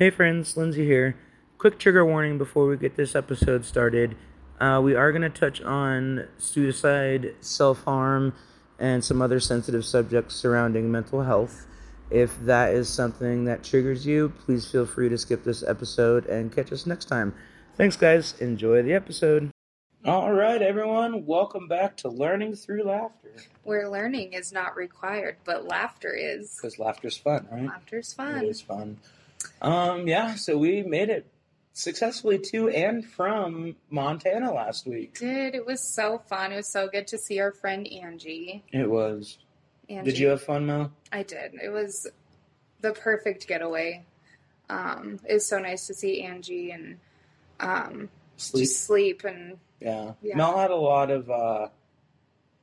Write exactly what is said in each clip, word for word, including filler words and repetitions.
Hey friends, Lindsay here. Quick trigger warning before we get this episode started. Uh, we are going to touch on suicide, self-harm, and some other sensitive subjects surrounding mental health. If that is something that triggers you, please feel free to skip this episode and catch us next time. Thanks guys, enjoy the episode. All right, everyone. Welcome back to Learning Through Laughter. Where learning is not required, but laughter is. Because laughter's fun, right? Laughter's fun. It is fun. Um, yeah, so we made it successfully to and from Montana last week. Did. It was so fun. It was so good to see our friend Angie. It was. Angie. Did you have fun, Mel? I did. It was the perfect getaway. Um, it was so nice to see Angie and um, sleep. Just sleep and... Yeah. yeah. Mel had a lot of, uh,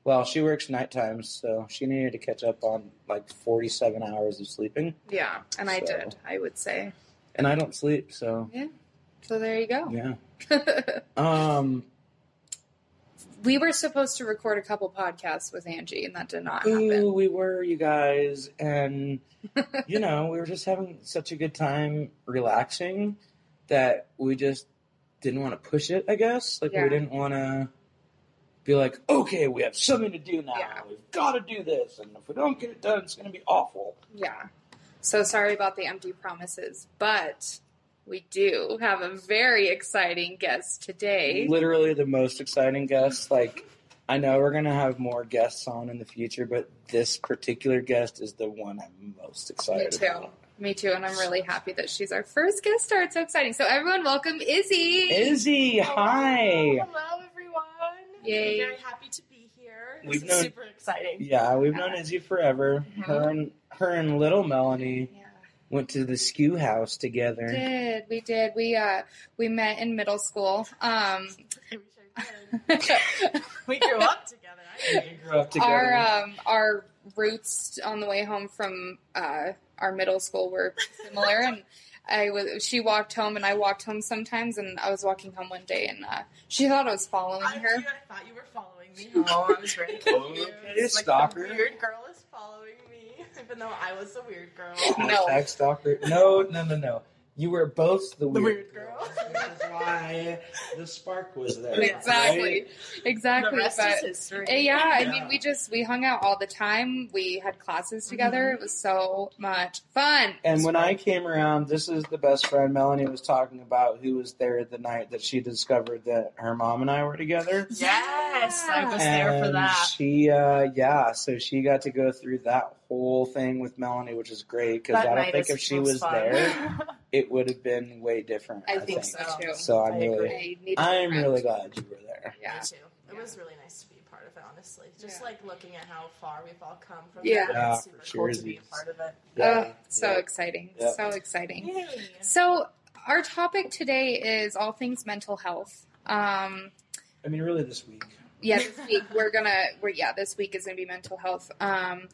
well, she works night times, so she needed to catch up on like forty-seven hours of sleeping. Yeah, and so. I did, I would say. And I don't sleep, so. Yeah, so there you go. Yeah. um, We were supposed to record a couple podcasts with Angie, and that did not happen. Ooh, we were, you guys, and, you know, we were just having such a good time relaxing that we just... didn't want to push it, I guess. Like, yeah. We didn't want to be like, okay, we have something to do now. Yeah. We've got to do this. And if we don't get it done, it's going to be awful. Yeah. So sorry about the empty promises. But we do have a very exciting guest today. Literally the most exciting guest. Like, I know we're going to have more guests on in the future, but this particular guest is the one I'm most excited about. Me too. About. Me too, and I'm really happy that she's our first guest star. It's so exciting. So everyone, welcome Izzy. Izzy, hi. Hello, hello everyone. Yay. I'm very happy to be here. This we've is known, super exciting. Yeah, we've yeah. known Izzy forever. Mm-hmm. Her and her and little Melanie yeah. went to the skew house together. We did. We did. We uh we met in middle school. Um we grew up together. I we grew up together. Our um our roots on the way home from uh our middle school were similar, and I was. She walked home, and I walked home sometimes. And I was walking home one day, and uh, she thought I was following I, her. I thought you were following me home. Oh, I was very confused. Okay, stalker. Like, the weird girl is following me, even though I was the weird girl. No, hashtag stalker. No, no, no, no. You were both the weird, the weird girl. girl. That's why the spark was there. Exactly. Right? Exactly. The rest but, is history. Yeah, I yeah. mean, we just, we hung out all the time. We had classes together. Mm-hmm. It was so much fun. And when I came around, this is the best friend Melanie was talking about who was there the night that she discovered that her mom and I were together. Yes, yeah. I was and there for that. she, uh, yeah, so she got to go through that whole thing with Melanie, which is great, because I don't think if she was fun. there, it would have been way different. I, I think, think so, too. So I'm I really, I'm really glad you were there. Yeah. Me, too. It yeah. was really nice to be a part of it, honestly. Just, yeah. like, looking at how far we've all come from yeah. that, yeah, it's super sure cool to be a part of it. Yeah. Uh, so yeah. exciting. Yeah. So exciting. Yay. So our topic today is all things mental health. Um, I mean, really this week. Yeah, this week. We're going to, we're yeah, this week is going to be mental health. Um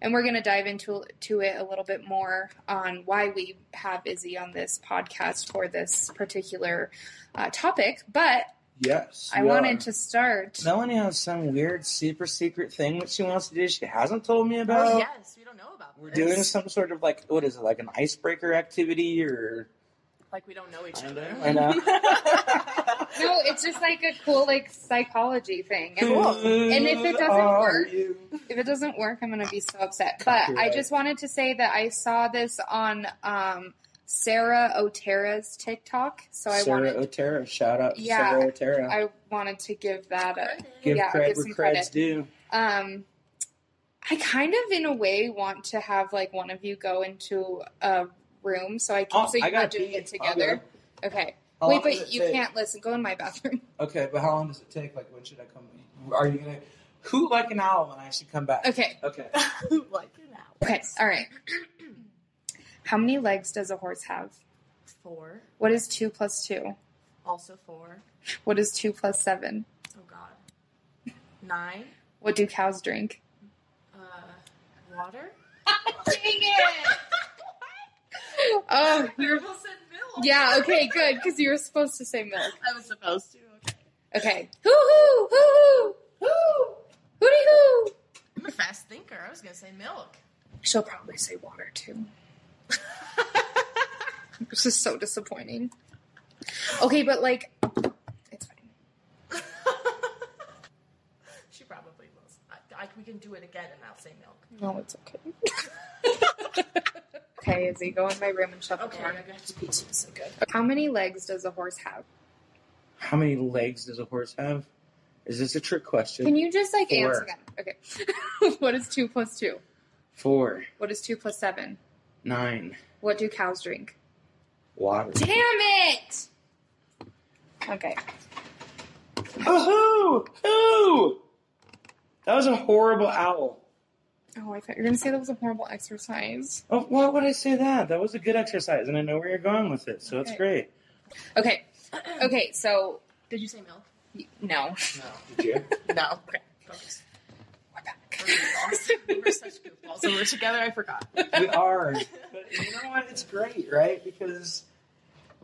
And we're going to dive into to it a little bit more on why we have Izzy on this podcast for this particular uh, topic. But yes, I wanted are. to start. Melanie has some weird, super secret thing that she wants to do she hasn't told me about. Oh, yes, we don't know about We're this. Doing some sort of like, what is it, like an icebreaker activity or... Like we don't know each I other. I know. No, it's just like a cool like psychology thing. And, and if it doesn't Are work, you? if it doesn't work, I'm gonna be so upset. Copyright. But I just wanted to say that I saw this on um, Sarah Otero's TikTok. So I Sarah wanted, Otero, shout out, yeah, Sarah Otero. I wanted to give that a give yeah, credit where credit's due. Um, I kind of, in a way, want to have like one of you go into a room, so I can oh, so you're not doing it together. Okay. How Wait, but you take? can't listen. Go in my bathroom. Okay, but how long does it take? Like, when should I come? Are you gonna? Who like an owl when I should come back? Okay. Okay. Who like an owl? Okay. All right. How many legs does a horse have? Four. What is two plus two? Also four. What is two plus seven? Oh God. Nine. What do cows drink? Uh, water. Dang it. Oh, you were supposed to say milk. Yeah, okay, good, because you were supposed to say milk. I was supposed to. Okay. Okay. Hoo hoo hoo hoo hoo hooty hoo. I'm a fast thinker. I was gonna say milk. She'll probably say water too. Which is so disappointing. Okay, but like, it's fine. She probably will. I, I, we can do it again and I'll say milk. No, it's okay. Okay, Izzy, go in my room and shut the door. Okay, I'm going to have to pee too. It's so good. How many legs does a horse have? How many legs does a horse have? Is this a trick question? Can you just, like, Four. answer them? Okay. What is two plus two? Four. What is two plus seven? Nine. What do cows drink? Water. Damn it! Okay. Oh, who? Who? That was a horrible owl. Oh, I thought you were going to say that was a horrible exercise. Oh, why would I say that? That was a good exercise, and I know where you're going with it, so okay. It's great. Okay. Okay, so... Did you say milk? No. No. Did you? No. Okay. Focus. We're back. We're, we were such goofballs. So we're together, I forgot. We are. But you know what? It's great, right? Because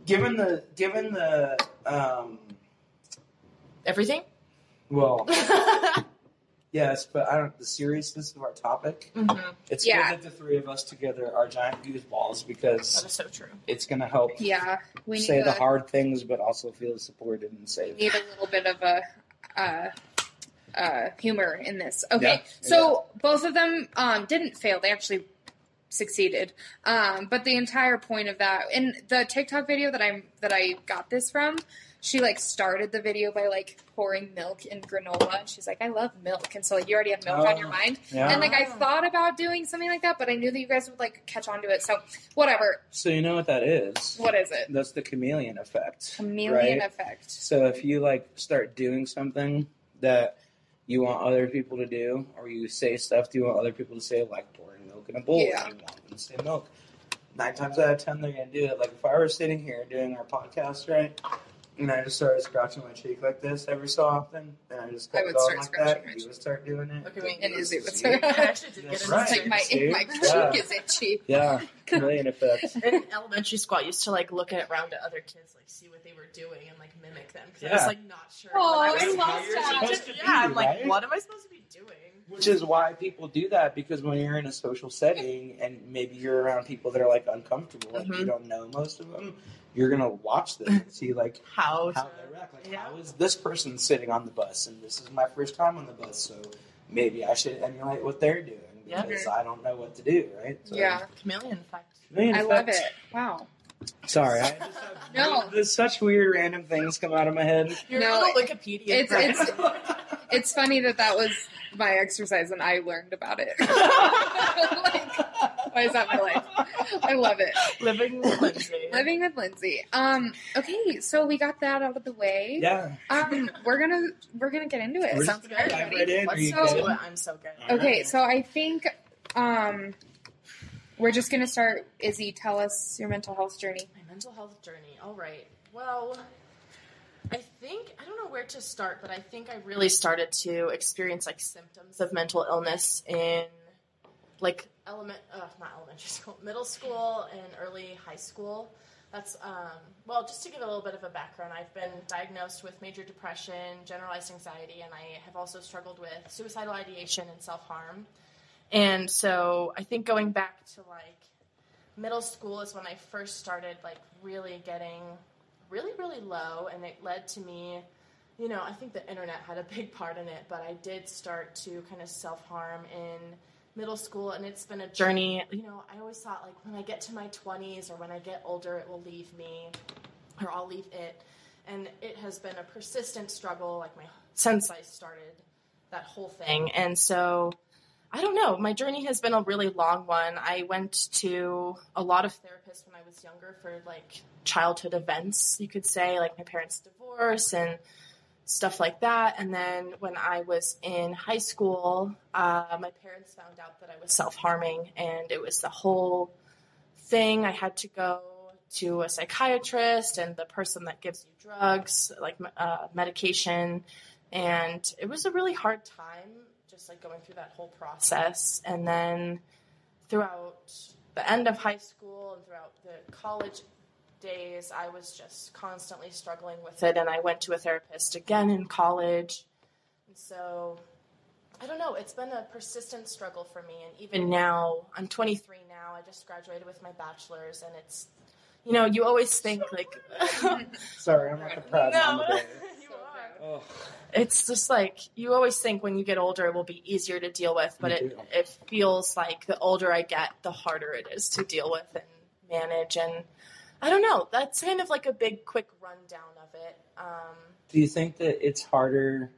given the... Given the... Um, Everything? Well... Yes, but I don't. The seriousness of our topic. Mm-hmm. It's yeah. good that the three of us together are giant gooseballs because that is so true. It's going to help. Yeah, we say need the a, hard things, but also feel supported and safe. We need a little bit of a uh, uh, humor in this. Okay, yeah, so yeah. both of them um, didn't fail; they actually succeeded. Um, but the entire point of that, in the TikTok video that I'm that I got this from. She, like, started the video by, like, pouring milk in granola. And she's like, I love milk. And so, like, you already have milk oh, on your mind. Yeah. And, like, I thought about doing something like that, but I knew that you guys would, like, catch on to it. So, whatever. So, you know what that is? What is it? That's the chameleon effect. Chameleon right? effect. So, if you, like, start doing something that you want other people to do, or you say stuff that you want other people to say, like pouring milk in a bowl, yeah. and you want them to say milk, nine times out of ten, they're going to do it. Like, if I were sitting here doing our podcast, right? And I just started scratching my cheek like this every so often. And I just kept I going like that. And you would start doing it. Look at me. And Izzy would start. I actually did get it. Right. Like my, my cheek yeah. is itchy. Yeah. Brilliant effect. In elementary school, I used to like look at around at other kids, like see what they were doing and like mimic them. Because yeah. I was like not sure. Oh, I, I lost that. Just, yeah, be, I'm like, right? what am I supposed to be doing? Which is why people do that. Because when you're in a social setting and maybe you're around people that are like uncomfortable and mm-hmm. you don't know most of them. You're going to watch them and see, like, how, how they react. Like, yeah. how is this person sitting on the bus? And this is my first time on the bus, so maybe I should emulate what they're doing because yeah. I don't know what to do, right? So, yeah. Chameleon effect. Chameleon effect. I love it. Wow. Sorry. I just have no. There's such weird random things come out of my head. You're no, a little Wikipedia. It's, it's, it's funny that that was my exercise and I learned about it. Like, why is that my life? I love it. Living with Lindsay. Living with Lindsay. Um, okay, so we got that out of the way. Yeah. Um, we're gonna we're gonna get into it. We're Sounds good. Dive right in. Let's so, do it. I'm so good. Okay, right. so I think um, we're just gonna start. Izzy, tell us your mental health journey. My mental health journey. All right. Well, I think I don't know where to start, but I think I really started to experience like symptoms of mental illness in like. Element, uh, not elementary school, middle school and early high school. That's, um, well, just to give a little bit of a background, I've been diagnosed with major depression, generalized anxiety, and I have also struggled with suicidal ideation and self-harm. And so I think going back to, like, middle school is when I first started, like, really getting really, really low, and it led to me, you know, I think the internet had a big part in it, but I did start to kind of self-harm in middle school, and it's been a journey. You know, I always thought, like, when I get to my twenties or when I get older, it will leave me, or I'll leave it, and it has been a persistent struggle, like, my since I started that whole thing, and so, I don't know, my journey has been a really long one. I went to a lot of therapists when I was younger for, like, childhood events, you could say, like, my parents' divorce, and stuff like that. And then when I was in high school, uh, my parents found out that I was self-harming, and it was the whole thing. I had to go to a psychiatrist and the person that gives you drugs, like uh, medication. And it was a really hard time, just like going through that whole process. And then throughout the end of high school and throughout the college days, I was just constantly struggling with it, and I went to a therapist again in college. And so, I don't know, it's been a persistent struggle for me, and even now, I'm twenty-three now, I just graduated with my bachelor's, and it's You know, you always think, like... Sorry, I'm not the proud mom of it. You are. Oh. It's just like, you always think when you get older it will be easier to deal with, but it, it feels like the older I get, the harder it is to deal with and manage. And I don't know. That's kind of like a big, quick rundown of it. Um, Do you think that it's harder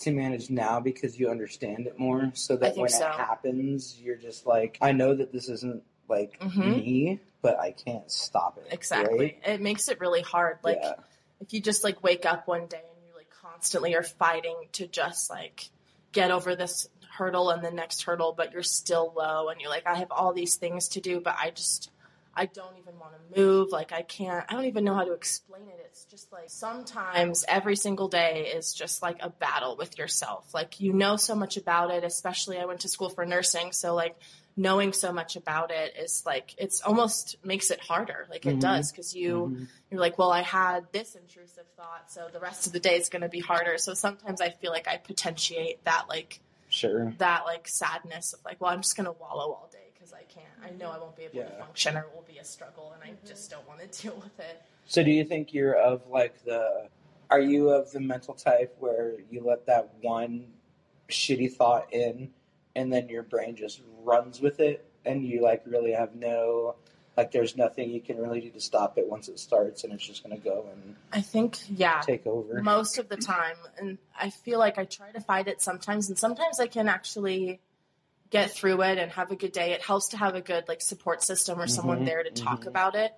to manage now because you understand it more? So that when so. it happens, you're just like, I know that this isn't like mm-hmm. me, but I can't stop it. Exactly. Right? It makes it really hard. Like yeah. if you just like wake up one day and you like constantly are fighting to just like get over this hurdle and the next hurdle, but you're still low and you're like, I have all these things to do, but I just, I don't even want to move. Like I can't, I don't even know how to explain it. It's just like sometimes every single day is just like a battle with yourself. Like, you know so much about it, especially I went to school for nursing. So like, knowing so much about it is like, it's almost makes it harder. Like it mm-hmm. does. Cause you, mm-hmm. you're like, well, I had this intrusive thought, so the rest of the day is going to be harder. So sometimes I feel like I potentiate that, like, sure. that like sadness of like, well, I'm just going to wallow all day. Cause I can't, I know I won't be able yeah. to function, or it will be a struggle, and I mm-hmm. just don't want to deal with it. So do you think you're of like the, are you of the mental type where you let that one shitty thought in, and then your brain just runs with it, and you, like, really have no, like, there's nothing you can really do to stop it once it starts, and it's just going to go and I think, yeah, take over. Most of the time, and I feel like I try to fight it sometimes, and sometimes I can actually get through it and have a good day. It helps to have a good, like, support system or mm-hmm, someone there to mm-hmm. talk about it.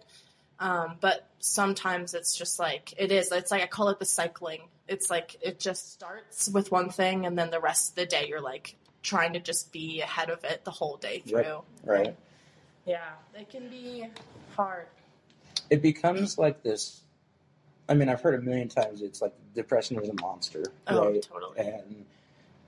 Um, but sometimes it's just like, it is, it's like, I call it the cycling. It's like, it just starts with one thing, and then the rest of the day you're, like, trying to just be ahead of it the whole day through. Right. right. Yeah. It can be hard. It becomes like this. I mean, I've heard a million times it's like depression is a monster. Oh, right? Totally. And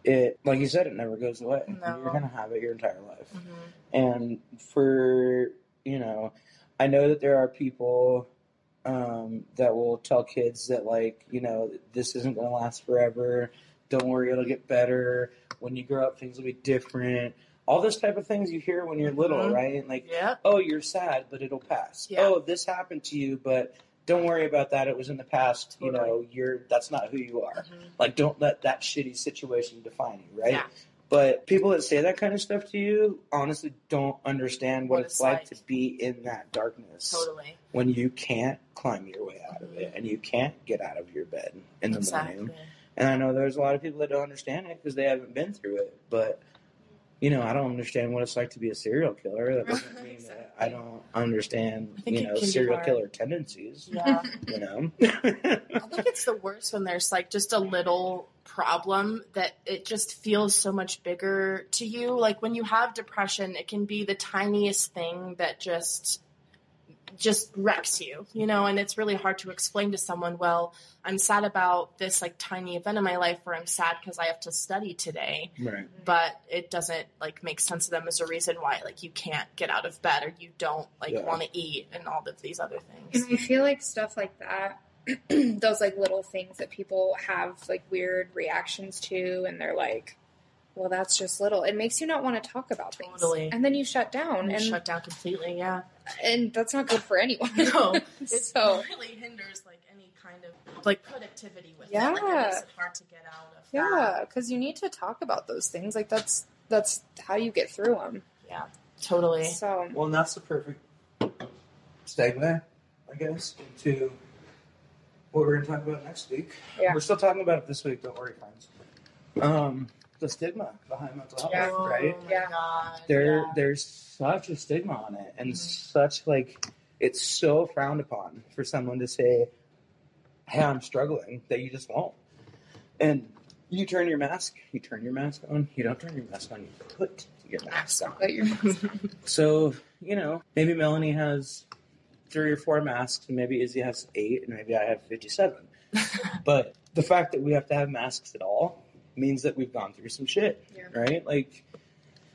it, like you said, it never goes away. No. You're going to have it your entire life. Mm-hmm. And for, you know, I know that there are people um, that will tell kids that, like, you know, this isn't going to last forever. Don't worry, it'll get better. When you grow up, things will be different. All this type of things you hear when you're little, mm-hmm. right? And like, yeah. oh, you're sad, but it'll pass. Yeah. Oh, this happened to you, but don't worry about that. It was in the past. Totally. You know, you're that's not who you are. Mm-hmm. Like, don't let that shitty situation define you, right? Yeah. But people that say that kind of stuff to you honestly don't understand what, what it's, it's like, like to be in that darkness. Totally. When you can't climb your way out mm-hmm. of it, and you can't get out of your bed in the exactly. morning. And I know there's a lot of people that don't understand it because they haven't been through it. But, you know, I don't understand what it's like to be a serial killer. That doesn't mean exactly. that I don't understand, I you know, serial killer tendencies. Yeah. You know? I think it's the worst when there's, like, just a little problem that it just feels so much bigger to you. Like, when you have depression, it can be the tiniest thing that just... just wrecks you, you know, and it's really hard to explain to someone, well, I'm sad about this, like, tiny event in my life, or I'm sad because I have to study today. Right. But it doesn't, like, make sense to them as a reason why, like, you can't get out of bed, or you don't, like, yeah. want to eat, and all of these other things. And I feel like stuff like that, those, like, little things that people have, like, weird reactions to, and they're like, well, that's just little. It makes you not want to talk about things. Totally. And then you shut down. And, and shut down completely, yeah. And that's not good for anyone. No. So. It really hinders, like, any kind of, like, productivity with yeah. it. Like, it makes it hard to get out of yeah, that. Yeah, because you need to talk about those things. Like, that's that's how you get through them. Yeah, totally. So. Well, and that's the perfect segue, I guess, into what we're going to talk about next week. Yeah. We're still talking about it this week. Don't worry, friends. Um... The stigma behind mental health, yeah. right? Oh yeah. God. There, yeah. There's such a stigma on it, and mm-hmm. such, like, it's so frowned upon for someone to say, hey, I'm struggling, that you just won't. And you turn your mask, you turn your mask on, you don't turn your mask on, you put your mask on. Put your mask on. So, you know, maybe Melanie has three or four masks, and maybe Izzy has eight, and maybe I have fifty-seven. But the fact that we have to have masks at all means that we've gone through some shit, yeah. right? Like,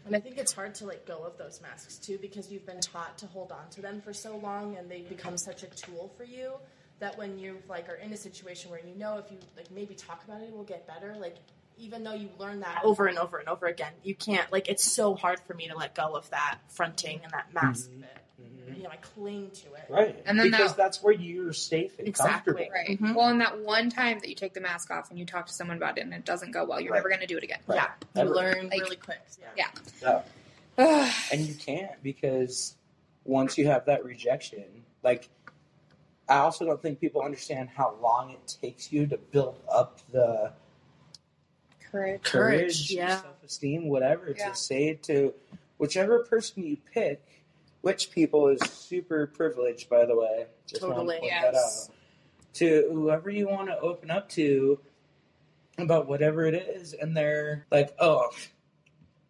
and I think it's hard to let go of those masks too, because you've been taught to hold on to them for so long, and they become such a tool for you that when you, like, are in a situation where, you know, if you, like, maybe talk about it, it will get better. Like, even though you learn that over and over and over again, you can't, like, it's so hard for me to let go of that fronting and that mask mm-hmm. bit. Mm-hmm. You that I cling to it. Right. And then because that, that's where you're safe and exactly, comfortable. Right. Mm-hmm. Well, and that one time that you take the mask off and you talk to someone about it and it doesn't go well, you're right. never going to do it again. Right. Yeah. Never. You learn like, really quick. Yeah. yeah. yeah. And you can't, because once you have that rejection, like, I also don't think people understand how long it takes you to build up the courage, courage yeah. self-esteem, whatever, yeah. to say it to whichever person you pick, which people is super privileged, by the way. Just totally, to yes. To whoever you want to open up to about whatever it is, and they're like, oh,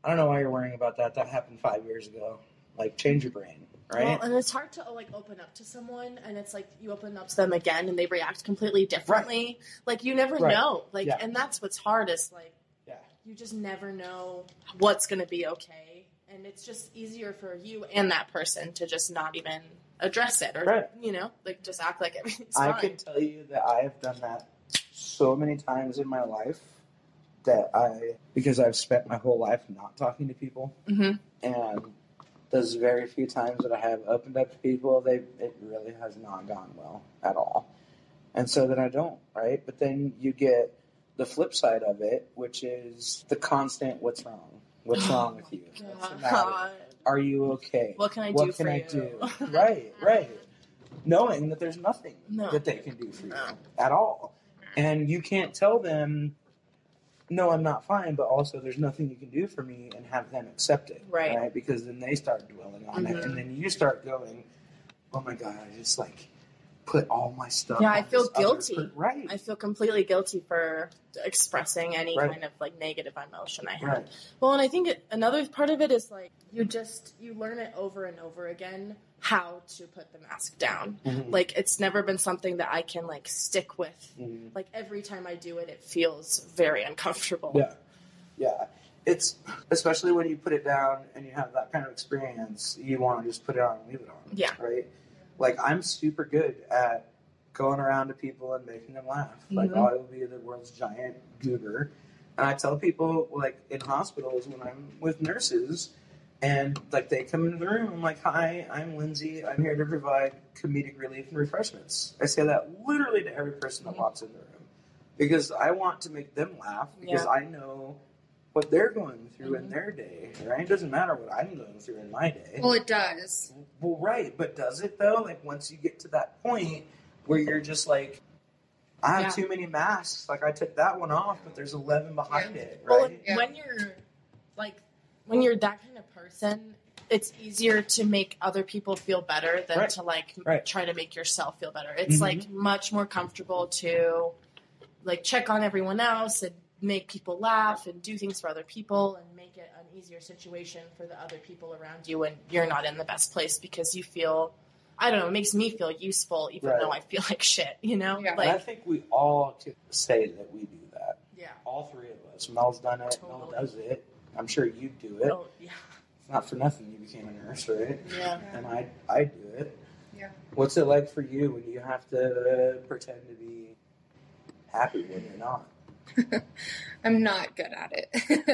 I don't know why you're worrying about that. That happened five years ago. Like, change your brain. Right. Well, and it's hard to, like, open up to someone, and it's like you open up to them again, and they react completely differently. Right. Like, you never right. know. Like, yeah. and that's what's hardest. Like, yeah. you just never know what's going to be okay, and it's just easier for you and that person to just not even address it, or right. you know, like, just act like everything's fine. I can tell you that I have done that so many times in my life that I, because I've spent my whole life not talking to people, mm-hmm. and those very few times that I have opened up to people, they it really has not gone well at all. And so then I don't, right? But then you get the flip side of it, which is the constant, what's wrong? What's wrong with you? What's the matter? Are you okay? What can I do for you? What can I do? Right, right. Knowing that there's nothing no. that they can do for you no. at all. And you can't tell them, no, I'm not fine, but also there's nothing you can do for me, and have them accept it. Right. right? Because then they start dwelling on mm-hmm. it, and then you start going, oh my God, I just like put all my stuff. Yeah, on I feel guilty. Per- right. I feel completely guilty for expressing any right. kind of like negative emotion I had. Right. Well, and I think it, another part of it is like you just, you learn it over and over again how to put the mask down. Mm-hmm. Like, it's never been something that I can like stick with. Mm-hmm. Like, every time I do it, it feels very uncomfortable. Yeah. Yeah. It's especially when you put it down and you have that kind of experience, you want to just put it on and leave it on. Yeah. Right. Like, I'm super good at going around to people and making them laugh. Like, mm-hmm. I will be the world's giant goober. And I tell people, like, in hospitals when I'm with nurses, and, like, they come into the room, I'm like, hi, I'm Lindsay. I'm here to provide comedic relief and refreshments. I say that literally to every person that walks in the room, because I want to make them laugh, because yeah. I know what they're going through mm-hmm. in their day, right? It doesn't matter what I'm going through in my day. Well, it does. Well, right, but does it, though? Like, once you get to that point where you're just like, I have yeah. too many masks. Like, I took that one off, but there's eleven behind yeah. it, right? Well, yeah. when you're, like... When you're that kind of person, it's easier to make other people feel better than right. to, like, right. try to make yourself feel better. It's, mm-hmm. like, much more comfortable to, like, check on everyone else and make people laugh and do things for other people and make it an easier situation for the other people around you when you're not in the best place, because you feel, I don't know, it makes me feel useful even right. though I feel like shit, you know? Yeah. Like, I think we all could say that we do that. Yeah. All three of us. Mel's done it. Totally. Mel does it. I'm sure you do it. Oh, yeah. It's not for nothing you became a nurse, right? Yeah. And I, I do it. Yeah. What's it like for you when you have to uh, pretend to be happy when you're not? I'm not good at it.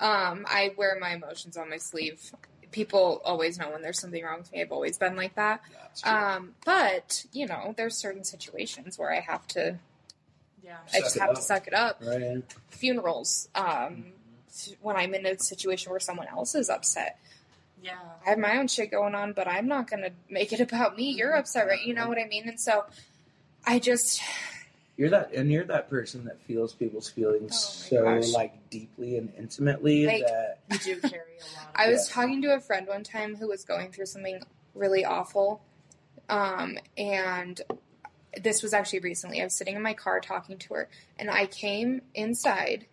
um, I wear my emotions on my sleeve. People always know when there's something wrong with me. I've always been like that. Yeah, that's true. Um, but, you know, there's certain situations where I have to, yeah. I just have to suck it up. Right. Funerals. Um, mm-hmm. When I'm in a situation where someone else is upset. Yeah. I have my own shit going on, but I'm not going to make it about me. You're upset, right? You know what I mean? And so I just... You're that, and you're that person that feels people's feelings oh so, gosh. like, deeply and intimately, like, that... You do carry a lot of I that. was talking to a friend one time who was going through something really awful, um, and this was actually recently. I was sitting in my car talking to her, and I came inside,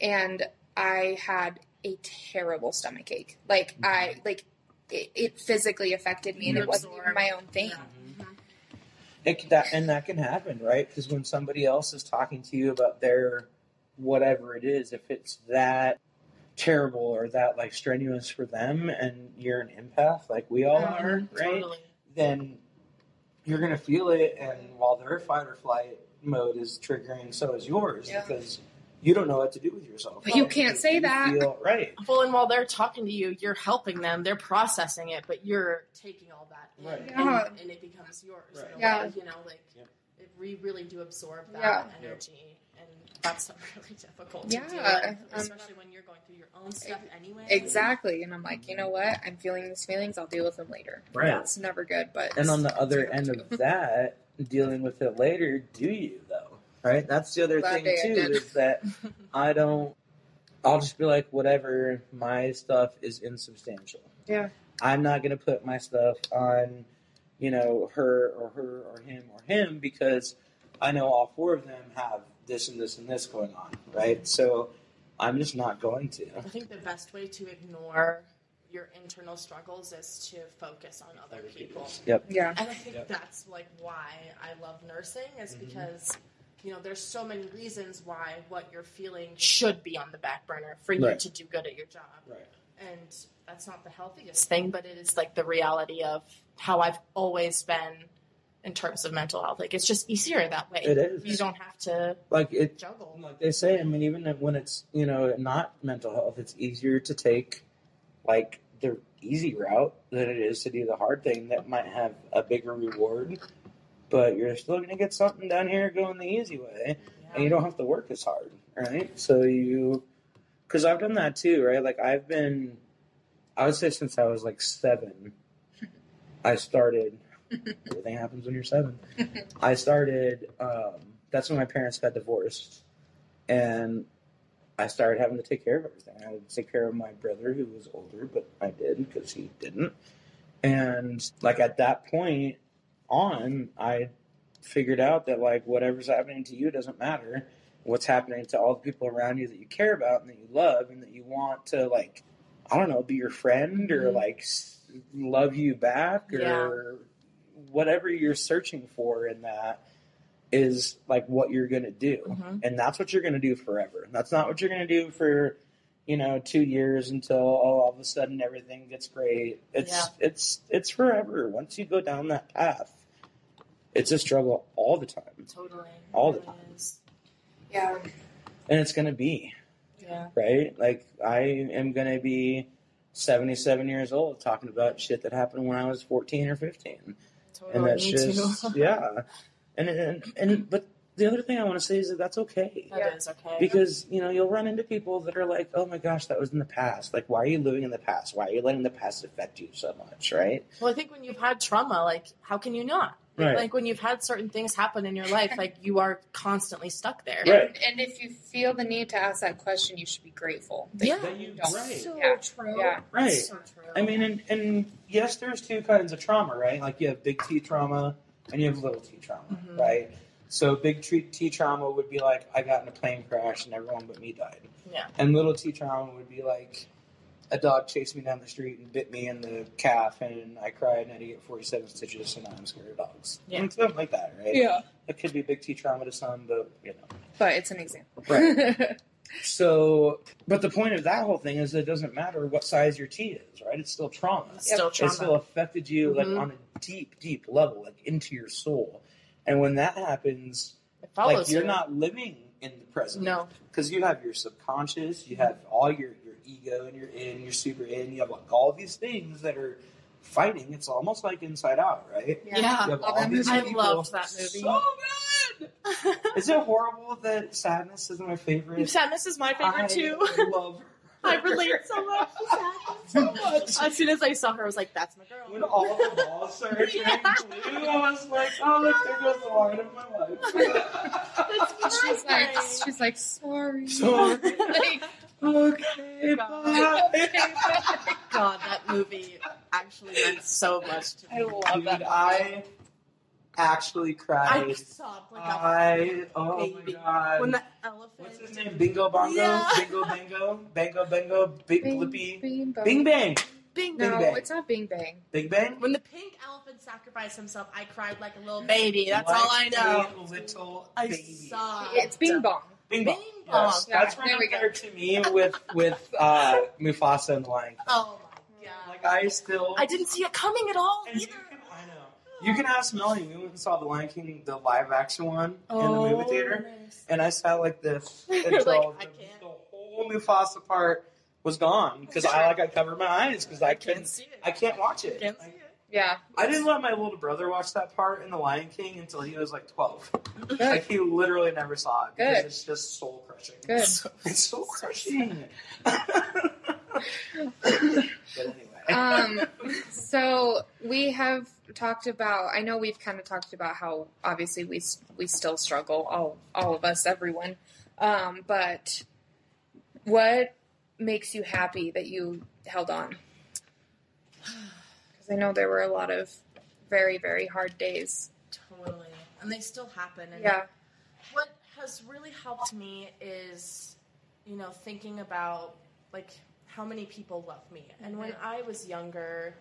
and... I had a terrible stomach ache. Like, mm-hmm. I, like, it, it physically affected me, and You're it wasn't absorbed. even my own thing. Mm-hmm. It, that, and that can happen, right? Because when somebody else is talking to you about their whatever it is, if it's that terrible or that, like, strenuous for them, and you're an empath, like we all mm-hmm. are, right? Totally. Then you're going to feel it, and while their fight or flight mode is triggering, so is yours, yeah. because... you don't know what to do with yourself. But you can't say that. Feel, right. Well, and while they're talking to you, you're helping them. They're processing it, but you're taking all that right. in, yeah. and, and it becomes yours. Right. Yeah. Way, you know, like, yeah. it, we really do absorb that yeah. energy. Yep. And that's really difficult yeah. to do, it, especially um, when you're going through your own stuff anyway. Exactly. And I'm like, you know what? I'm feeling these feelings. I'll deal with them later. Right. It's never good. But and on the other end of that, dealing with it later, do you, though? Right? That's the other thing, too, is that I don't... I'll just be like, whatever, my stuff is insubstantial. Yeah. I'm not going to put my stuff on, you know, her or her or him or him because I know all four of them have this and this and this going on, right? So I'm just not going to. I think the best way to ignore your internal struggles is to focus on other people. Yep. Yeah. And I think yep. that's, like, why I love nursing is mm-hmm. because, you know, there's so many reasons why what you're feeling should be on the back burner for you right. to do good at your job. Right. And that's not the healthiest thing, but it is, like, the reality of how I've always been in terms of mental health. Like, it's just easier that way. It is. You don't have to like it, juggle. Like they say, I mean, even when it's, you know, not mental health, it's easier to take, like, the easy route than it is to do the hard thing that might have a bigger reward. But you're still going to get something down here going the easy way. Yeah. And you don't have to work as hard, right? So you... Because I've done that, too, right? Like, I've been... I would say since I was, like, seven, I started... Everything happens when you're seven. I started, um, that's when my parents got divorced. And I started having to take care of everything. I would take care of my brother, who was older, but I did because he didn't. And, like, at that point on, I figured out that, like, whatever's happening to you doesn't matter. What's happening to all the people around you that you care about and that you love and that you want to, like, I don't know, be your friend or, mm-hmm. like, love you back or... Yeah. Whatever you're searching for in that is like what you're going to do. Mm-hmm. And that's what you're going to do forever. That's not what you're going to do for, you know, two years until oh, all of a sudden everything gets great. It's, yeah. it's, it's forever. Once you go down that path, it's a struggle all the time. Totally. All the time. Is. Yeah. And it's going to be. Yeah. Right? Like I am going to be seventy-seven years old talking about shit that happened when I was fourteen or fifteen. Totally. And that's just, yeah. And, and, and, but the other thing I want to say is that that's okay. That yeah. is okay. Because, you know, you'll run into people that are like, oh my gosh, that was in the past. Like, why are you living in the past? Why are you letting the past affect you so much, right? Well, I think when you've had trauma, like, how can you not? Right. Like, when you've had certain things happen in your life, like, you are constantly stuck there. Right. And, and if you feel the need to ask that question, you should be grateful. That yeah. That you don't. Right. So yeah. true. Yeah. Right. That's so true. I mean, and, and yes, there's two kinds of trauma, right? Like, you have big T trauma and you have little T trauma, mm-hmm. right? So big T, T trauma would be like, I got in a plane crash and everyone but me died. Yeah. And little T trauma would be like... a dog chased me down the street and bit me in the calf, and I cried and I had to get forty-seven stitches, and I'm scared of dogs. Yeah. And something like that, right? Yeah. It could be big T trauma to some, but, you know. But it's an example. Right. So, but the point of that whole thing is it doesn't matter what size your T is, right? It's still trauma. It's still trauma. It still affected you, mm-hmm. like, on a deep, deep level, like, into your soul. And when that happens, it follows like, you're you. not living in the present. No. Because you have your subconscious, you have all your ego and you're in, you're super in, you have like all these things that are fighting. It's almost like Inside Out, right? Yeah. yeah. You have all these I loved that movie. So good! Is it horrible that sadness is my favorite? Sadness is my favorite I too. I love her. I relate so much to sadness. so much. As soon as I saw her, I was like, that's my girl. When all the balls started turning blue, I was like, oh, look, there goes the line of my life. That's she's, like, she's like, sorry. Sorry. like, Okay, God. Bye. God, that movie actually meant so much to me. I love Dude, that. Movie. I actually cried. I sobbed like I, a baby. Oh my God. When the elephant. What's his name? Bingo Bongo? Yeah. Bingo Bango? Bango Bango? Big Bing, Blippy? Bing Bang. Bing Bang. Bing no, bang. It's not Bing Bang. Bing Bang? When the pink elephant sacrificed himself, I cried like a little baby. That's like all I know. A little I baby. Sobbed. It's Bing Bong. Bing Bong. Bing Bong. Yes. Yeah, that's really compared to me with with uh, Mufasa and Lion King. Oh my God! Like I still, I didn't see it coming at all either. You can, I know. You can ask Melanie. We went and saw the Lion King, the live action one, oh, in the movie theater. Nice. And I sat like this until like, the, the whole Mufasa part was gone because I like I covered my eyes because I, I couldn't see it. I can't watch it. Can't see it. Yeah. I didn't let my little brother watch that part in The Lion King until he was like twelve. Good. Like he literally never saw it because Good. It's just soul crushing. Good. It's, it's soul crushing. But anyway. um, so we have talked about, I know we've kind of talked about how obviously we we still struggle, all all of us, everyone. Um, but what makes you happy that you held on? Because I know there were a lot of very, very hard days. Totally. And they still happen. And yeah. What has really helped me is, you know, thinking about, like, how many people love me. And when I was younger,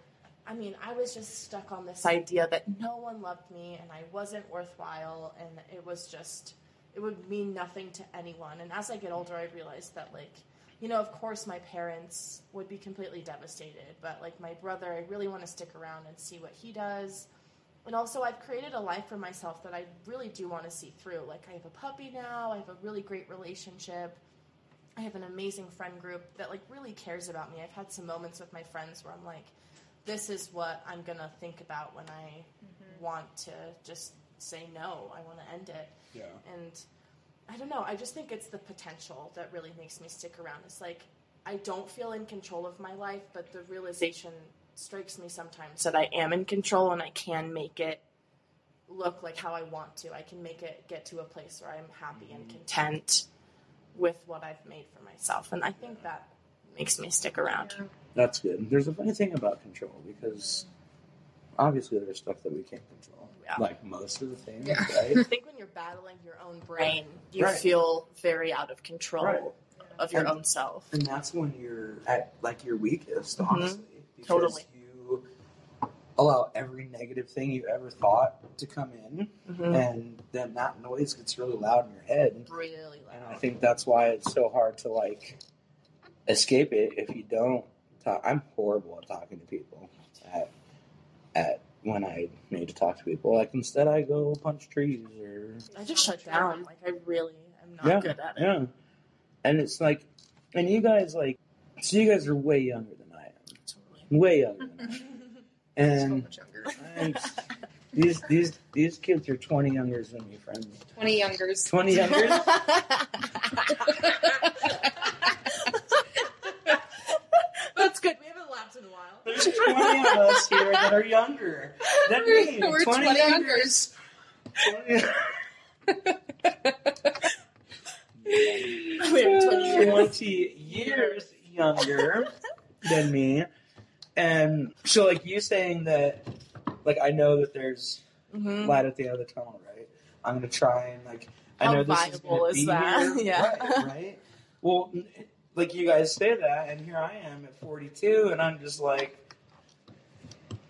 I mean, I was just stuck on this idea that no one loved me and I wasn't worthwhile and it was just, it would mean nothing to anyone. And as I get older, I realized that, like, you know, of course my parents would be completely devastated, but, like, my brother, I really want to stick around and see what he does. And also I've created a life for myself that I really do want to see through. Like, I have a puppy now, I have a really great relationship, I have an amazing friend group that, like, really cares about me. I've had some moments with my friends where I'm like, this is what I'm going to think about when I mm-hmm. want to just say no. I want to end it. Yeah. And I don't know. I just think it's the potential that really makes me stick around. It's like I don't feel in control of my life, but the realization strikes me sometimes that I am in control and I can make it look like how I want to. I can make it get to a place where I'm happy mm-hmm. and content with what I've made for myself, and I think that makes me stick around. Yeah. That's good. There's a funny thing about control, because obviously there's stuff that we can't control, yeah. like most of the things, yeah. right? I think when you're battling your own brain, you right. feel very out of control right. of your and, own self. And that's when you're at, like, your weakest, mm-hmm. honestly, because totally. You allow every negative thing you ever thought to come in, mm-hmm. and then that noise gets really loud in your head. Really loud. And I think that's why it's so hard to, like, escape it if you don't talk. I'm horrible at talking to people at, at when I need to talk to people. Like, instead I go punch trees or... I just shut down. Like, I really am not yeah, good at it. Yeah. And it's like... And you guys, like... So you guys are way younger than I am. Totally. Way younger than I am. And so much younger. these these these kids are twenty youngers than me, friends. Twenty youngers. Twenty youngers. That's good. We haven't laughed in a while. There's twenty of us here that are younger. That means twenty, twenty youngers. youngers. twenty. We're twenty, twenty years younger than me. And so, like, you saying that, like, I know that there's mm-hmm. light at the end of the tunnel, right? I'm going to try and, like, I How know this is going to be that? Here. Yeah. Right, right? Well, like, you guys say that, and here I am at forty-two, and I'm just like,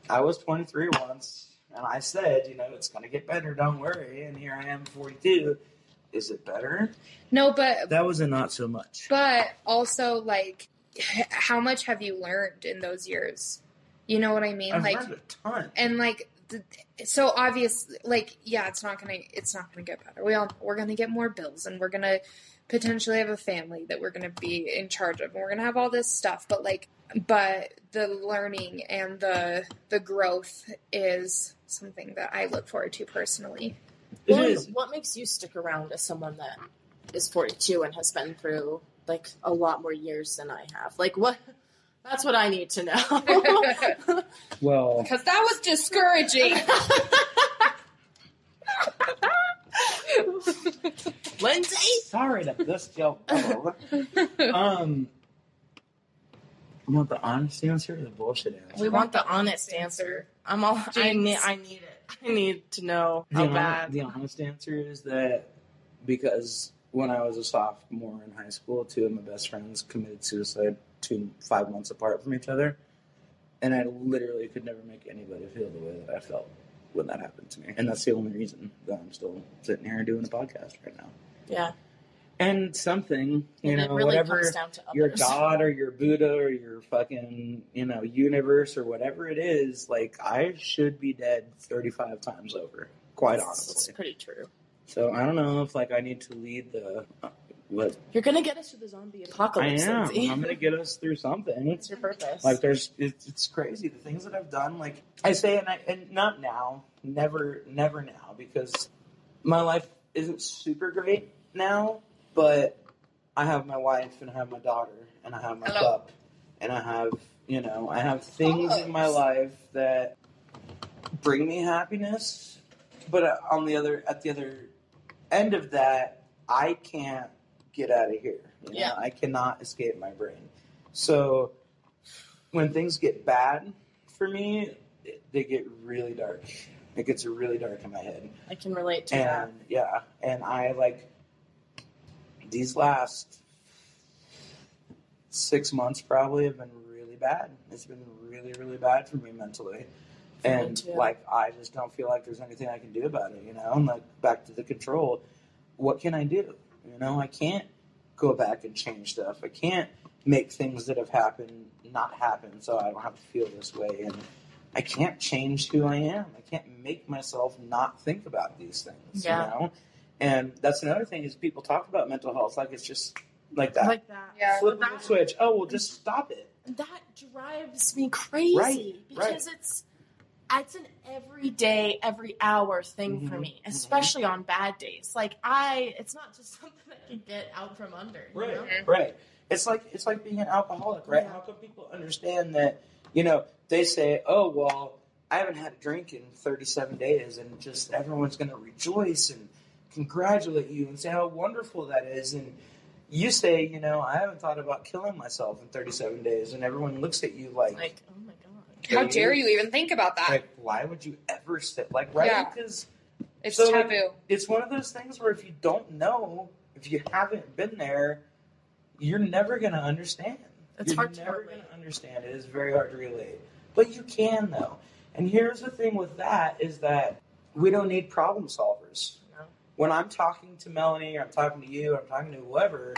I was twenty-three once, and I said, you know, it's going to get better, don't worry, and here I am at forty-two. Is it better? No, but... That was a not so much. But also, like... How much have you learned in those years? You know what I mean? I've like, learned a ton. And like, the, so obviously, like, yeah, it's not gonna, it's not gonna get better. We all, we're gonna get more bills, and we're gonna potentially have a family that we're gonna be in charge of, and we're gonna have all this stuff. But like, but the learning and the the growth is something that I look forward to personally. It what, is. What makes you stick around as someone that is forty-two and has been through, like, a lot more years than I have? Like, what? That's what I need to know. Well, because that was discouraging. Lindsay, sorry that this joke. Um, you want the honest answer or the bullshit answer? We want the honest answer. I'm all. Jeez. I need. I need it. I need to know how the bad. Hon- the honest answer is that because. When I was a sophomore in high school, two of my best friends committed suicide two, five months apart from each other. And I literally could never make anybody feel the way that I felt when that happened to me. And that's the only reason that I'm still sitting here doing a podcast right now. Yeah. And something, you and know, it really whatever comes down to your God or your Buddha or your fucking, you know, universe or whatever it is, like, I should be dead thirty-five times over, quite it's, honestly. It's pretty true. So I don't know if, like, I need to lead the... Uh, what? You're going to get us through the zombie apocalypse. I am. I'm going to get us through something. It's your purpose. Like, there's, it's, it's crazy. The things that I've done, like, I say, and, I, and not now, never, never now, because my life isn't super great now. But I have my wife, and I have my daughter, and I have my pup, and I have, you know, I have things oh. in my life that bring me happiness. But on the other, at the other end of that, I can't get out of here. You know? Yeah. I cannot escape my brain. So when things get bad for me, they get really dark. It gets really dark in my head. I can relate to and, that. Yeah. And I, like... These last six months probably have been really bad. It's been really, really bad for me mentally. For and, me like, I just don't feel like there's anything I can do about it, you know? I'm, like, back to the control. What can I do? You know, I can't go back and change stuff. I can't make things that have happened not happen so I don't have to feel this way. And I can't change who I am. I can't make myself not think about these things, yeah. you know? And that's another thing is people talk about mental health like it's just like that. Like that. Yeah. Flip the switch. Oh, well, just stop it. That drives me crazy. Right. Because right. it's it's an everyday, every hour thing mm-hmm. for me, especially mm-hmm. on bad days. Like, I, it's not just something I can get out from under. Right, you know? Right. It's like, it's like being an alcoholic, right? Yeah. How come people understand that, you know, they say, oh, well, I haven't had a drink in thirty-seven days, and just everyone's going to rejoice and congratulate you and say how wonderful that is, and you say, you know, I haven't thought about killing myself in thirty-seven days, and everyone looks at you like, like oh my god, how dare you even think about that? Like, why would you ever sit like right? Because yeah. it's so taboo. Like, it's one of those things where if you don't know, if you haven't been there, you're never going to understand. It's you're hard to never going to understand. It is very hard to relate, but you can though. And here's the thing with that is that we don't need problem solvers. When I'm talking to Melanie, or I'm talking to you, or I'm talking to whoever,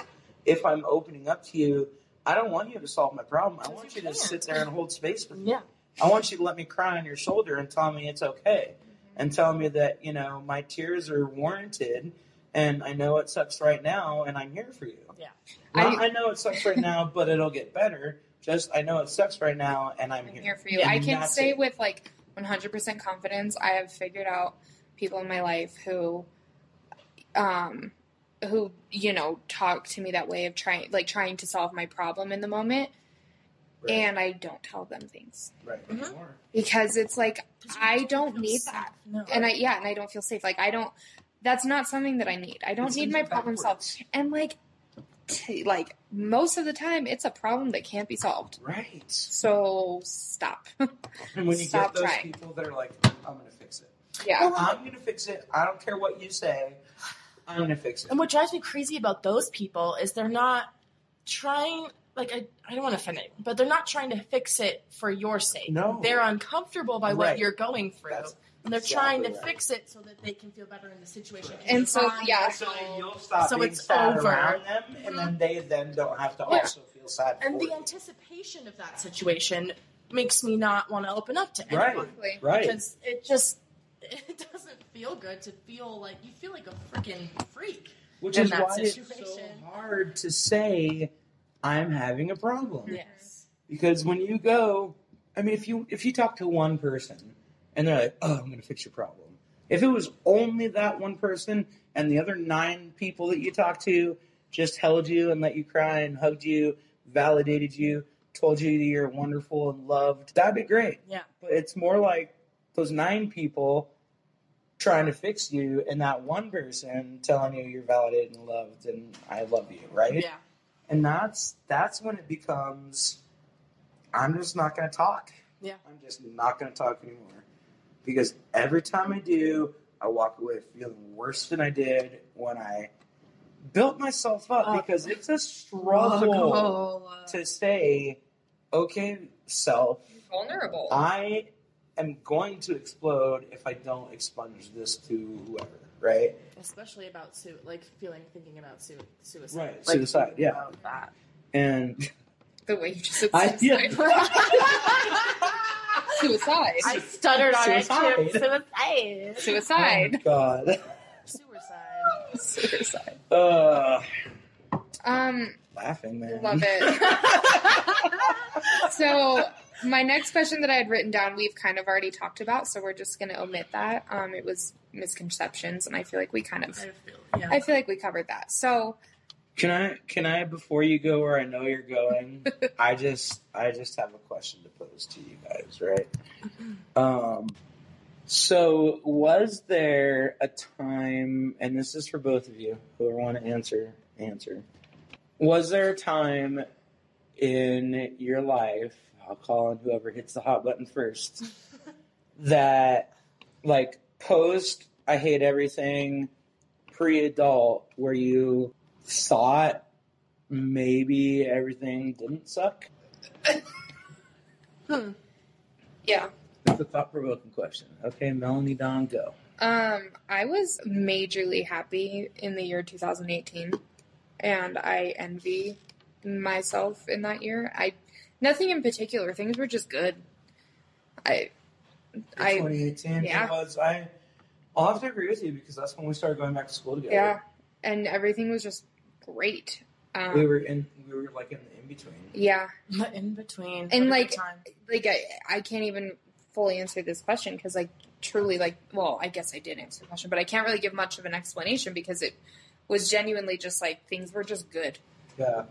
if I'm opening up to you, I don't want you to solve my problem. I want you, you to sit there and hold space with me. Yeah. I want you to let me cry on your shoulder and tell me it's okay. Mm-hmm. And tell me that, you know, my tears are warranted, and I know it sucks right now, and I'm here for you. Yeah. Not, I, I know it sucks right now, but it'll get better. Just, I know it sucks right now, and I'm, I'm here. here for you. And I can say it. With, like, one hundred percent confidence, I have figured out people in my life who... Um, who, you know, talk to me that way of trying, like trying to solve my problem in the moment. Right. And I don't tell them things. Right. Mm-hmm. Because it's like, I don't need safe. That. No. And I, yeah. And I don't feel safe. Like I don't, that's not something that I need. I don't it's need my problem backwards. Solved. And like, t- like most of the time it's a problem that can't be solved. Right. So stop. And when you stop get those trying. People that are like, I'm going to fix it. Yeah. Well, I'm going to fix it. I don't care what you say. I'm going to fix it. And what drives me crazy about those people is they're not trying, like, I, I don't want to offend it, but they're not trying to fix it for your sake. No. They're uncomfortable by right. what you're going through. That's and they're exactly trying to right. fix it so that they can feel better in the situation. Right. And, and so, yeah. So you'll stop so being it's sad over. Around them, mm-hmm. and then they then don't have to yeah. also feel sad and for And the you. Anticipation of that situation makes me not want to open up to anyone. Right, right. Because it just... It doesn't feel good to feel like you feel like a freaking freak. Which in is that why situation. It's so hard to say I'm having a problem. Yes. Because when you go, I mean, if you if you talk to one person and they're like, "Oh, I'm going to fix your problem," if it was only that one person and the other nine people that you talked to just held you and let you cry and hugged you, validated you, told you that you're wonderful and loved, that'd be great. Yeah. But it's more like those nine people trying to fix you and that one person telling you you're validated and loved and I love you, right? Yeah. And that's that's when it becomes, I'm just not going to talk. Yeah. I'm just not going to talk anymore. Because every time I do, I walk away feeling worse than I did when I built myself up uh, because it's a struggle oh, uh, to say, okay, self. You're vulnerable. I am going to explode if I don't expunge this to whoever, right? Especially about su- like feeling, thinking about su- suicide, right? Like, suicide, yeah. About that. And the way you just said suicide. I, yeah. Suicide. I stuttered on suicide. it. Too. Suicide. Suicide. Oh God. Suicide. Suicide. Uh, um. Laughing, man. Love it. So. My next question that I had written down, we've kind of already talked about, so we're just going to omit that. Um, it was misconceptions, and I feel like we kind of, I feel, yeah. I feel like we covered that. So, can I, can I, before you go where I know you're going, I just, I just have a question to pose to you guys, right? Um, so was there a time, and this is for both of you, whoever want to answer, answer. Was there a time in your life? I'll call on whoever hits the hot button first. That, like, post I hate everything, pre-adult, where you thought maybe everything didn't suck? hmm. Yeah. That's a thought-provoking question. Okay, Melanie, Don, go. Um, I was majorly happy in the year twenty eighteen, and I envy myself in that year. I Nothing in particular. Things were just good. I, I twenty eighteen yeah. was. I, I'll have to agree with you because that's when we started going back to school together. Yeah, and everything was just great. Um, we were in. We were like in the in between. Yeah, in between. And like, time. like I, I can't even fully answer this question because, like, truly, like, well, I guess I did answer the question, but I can't really give much of an explanation because it was genuinely just like things were just good. Yeah,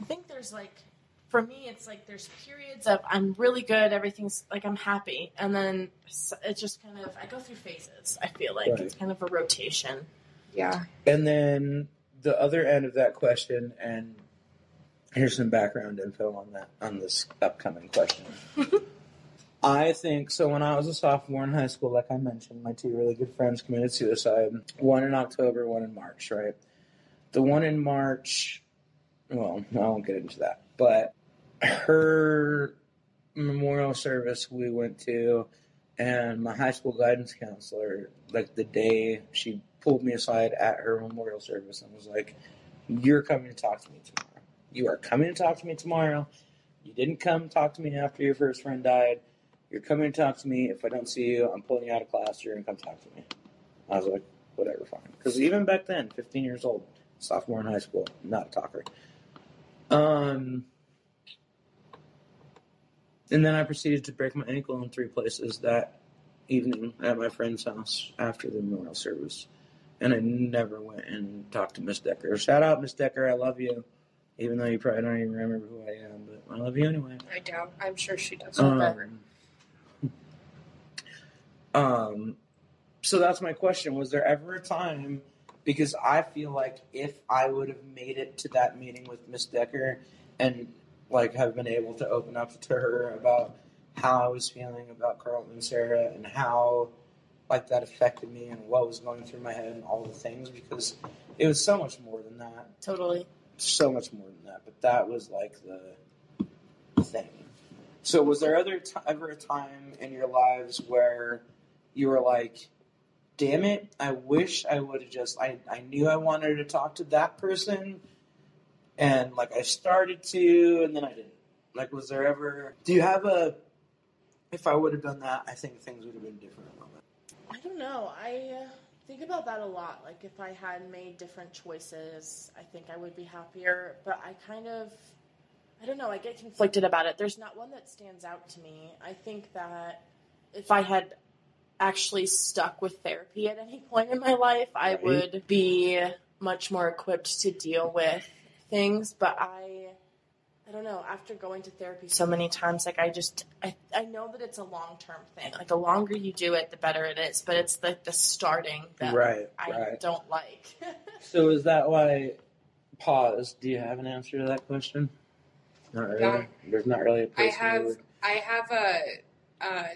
I think there's like. For me, it's like there's periods of I'm really good, everything's like I'm happy, and then it's just kind of I go through phases. I feel like right. It's kind of a rotation. Yeah. And then the other end of that question, and here's some background info on that on this upcoming question. I think so. When I was a sophomore in high school, like I mentioned, my two really good friends committed suicide. One in October, one in March. Right. The one in March. Well, I won't get into that, but. Her memorial service we went to, and my high school guidance counselor, like the day she pulled me aside at her memorial service and was like, you're coming to talk to me tomorrow. You are coming to talk to me tomorrow. You didn't come talk to me after your first friend died. You're coming to talk to me. If I don't see you, I'm pulling you out of class. You're going to come talk to me. I was like, whatever, fine. Because even back then, fifteen years old, sophomore in high school, not a talker. Um... And then I proceeded to break my ankle in three places that evening at my friend's house after the memorial service. And I never went and talked to Miss Decker. Shout out, Miss Decker. I love you. Even though you probably don't even remember who I am, but I love you anyway. I doubt. I'm sure she does remember. Um, um, so that's my question. Was there ever a time, because I feel like if I would have made it to that meeting with Miss Decker and like, have been able to open up to her about how I was feeling about Carlton and Sarah and how, like, that affected me and what was going through my head and all the things because it was so much more than that. Totally. So much more than that. But that was, like, the thing. So was there other t- ever a time in your lives where you were like, damn it, I wish I would have just, I, I knew I wanted to talk to that person. And, like, I started to, and then I didn't. Like, was there ever... Do you have a... If I would have done that, I think things would have been different a moment. I don't know. I think about that a lot. Like, if I had made different choices, I think I would be happier. But I kind of... I don't know. I get conflicted about it. There's not one that stands out to me. I think that if I had actually stuck with therapy at any point in my life, I would be much more equipped to deal with things, but I, I don't know, after going to therapy so many times, like, I just, I, I know that it's a long-term thing. Like, the longer you do it, the better it is, but it's, like, the starting that right, I right. don't like. So is that why, pause, do you have an answer to that question? Not really. Not, There's not really a place I have, I have a, a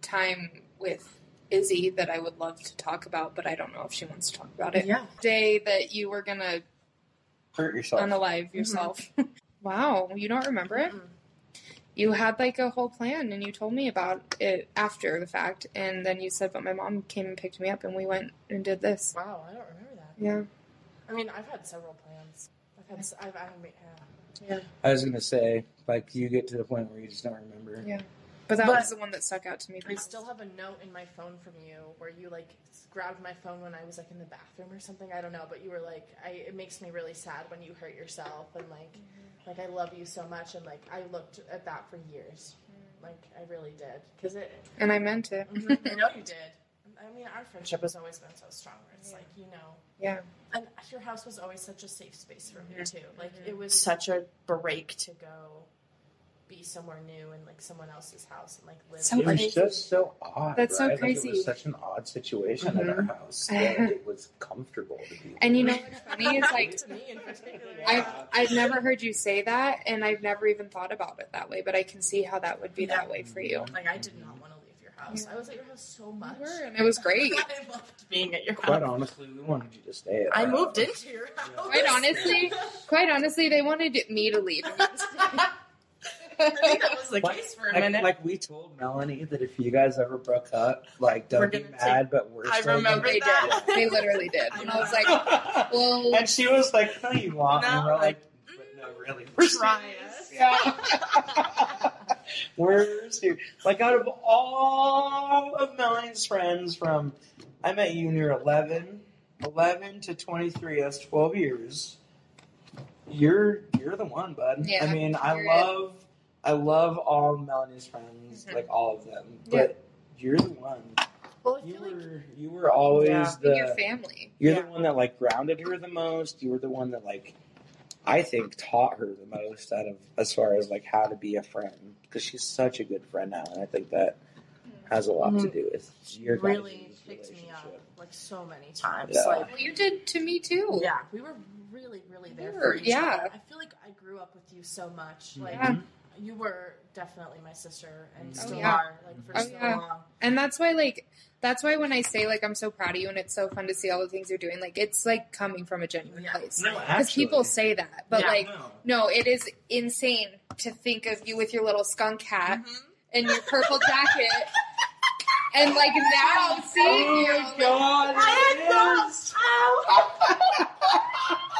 time with Izzy that I would love to talk about, but I don't know if she wants to talk about it. Yeah. The day that you were going to hurt yourself. Unalive yourself. Mm-hmm. Wow, you don't remember it? Mm-hmm. you had like a whole plan and you told me about it after the fact. And then you said, but my mom came and picked me up and we went and did this. Wow, I don't remember that. Yeah. I mean, I've had several plans. I've had, I've, I've made, yeah. yeah. I was going to say, like, you get to the point where you just don't remember. Yeah. But that but was the one that stuck out to me. I still have a note in my phone from you where you, like, grabbed my phone when I was, like, in the bathroom or something. I don't know. But you were like, I, it makes me really sad when you hurt yourself. And, like, mm-hmm. like, I love you so much. And, like, I looked at that for years. Mm-hmm. Like, I really did. 'Cause it, and I meant it. Mm-hmm. I know you did. I mean, our friendship has always been so strong. It's yeah. like, you know. Yeah. And your house was always such a safe space for mm-hmm. me, too. Like, mm-hmm. it was such a break to go be somewhere new in, like, someone else's house and, like, live. So it funny. was just so odd. That's right? so crazy. Like, it was such an odd situation mm-hmm. at our house that it was comfortable to be. And, you know what's funny is, like, to me in particular, yeah. I've, I've never heard you say that, and I've never even thought about it that way, but I can see how that would be yeah. that way for you. Like, I did not want to leave your house. Yeah. I was at your house so much. We were, and it was great. I loved being at your house. Quite honestly, we wanted you to stay at I house. moved into your house. Yeah. Quite honestly, quite honestly, they wanted me to leave. I think that was the like, case for a like, minute. Like, we told Melanie that if you guys ever broke up, like, don't be mad, take, but we're I still remember they that. did. They literally did. I and know. I was like, well. And she was like, no, you won't. No, and we're like, mm, but no, really. We're trying. Yeah. We're serious. Like, out of all of Melanie's friends from, I met you when you were eleven, eleven to twenty-three, that's twelve years. You're you're the one, bud. Yeah, I mean, I love it. I love all Melanie's friends, mm-hmm. like all of them. But yeah. you're the one. Well, I you feel were like, you were always yeah. the your family. You're yeah. the one that like grounded her the most. You were the one that like I think taught her the most out of as far as like how to be a friend because she's such a good friend now, and I think that has a lot mm-hmm. to do with your really picked me up like so many times. Yeah. Like well, you did to me too. Yeah, we were really, really there we were, for each yeah. other. I feel like I grew up with you so much. Like yeah. you were definitely my sister, and still oh, yeah. are. Like for oh, so yeah. long. And that's why, like, that's why when I say like I'm so proud of you, and it's so fun to see all the things you're doing. Like it's like coming from a genuine yeah. place. No, because people say that, but yeah, like no. no, it is insane to think of you with your little skunk hat mm-hmm. and your purple jacket. And, like, now seeing oh you. Oh, God. Like, I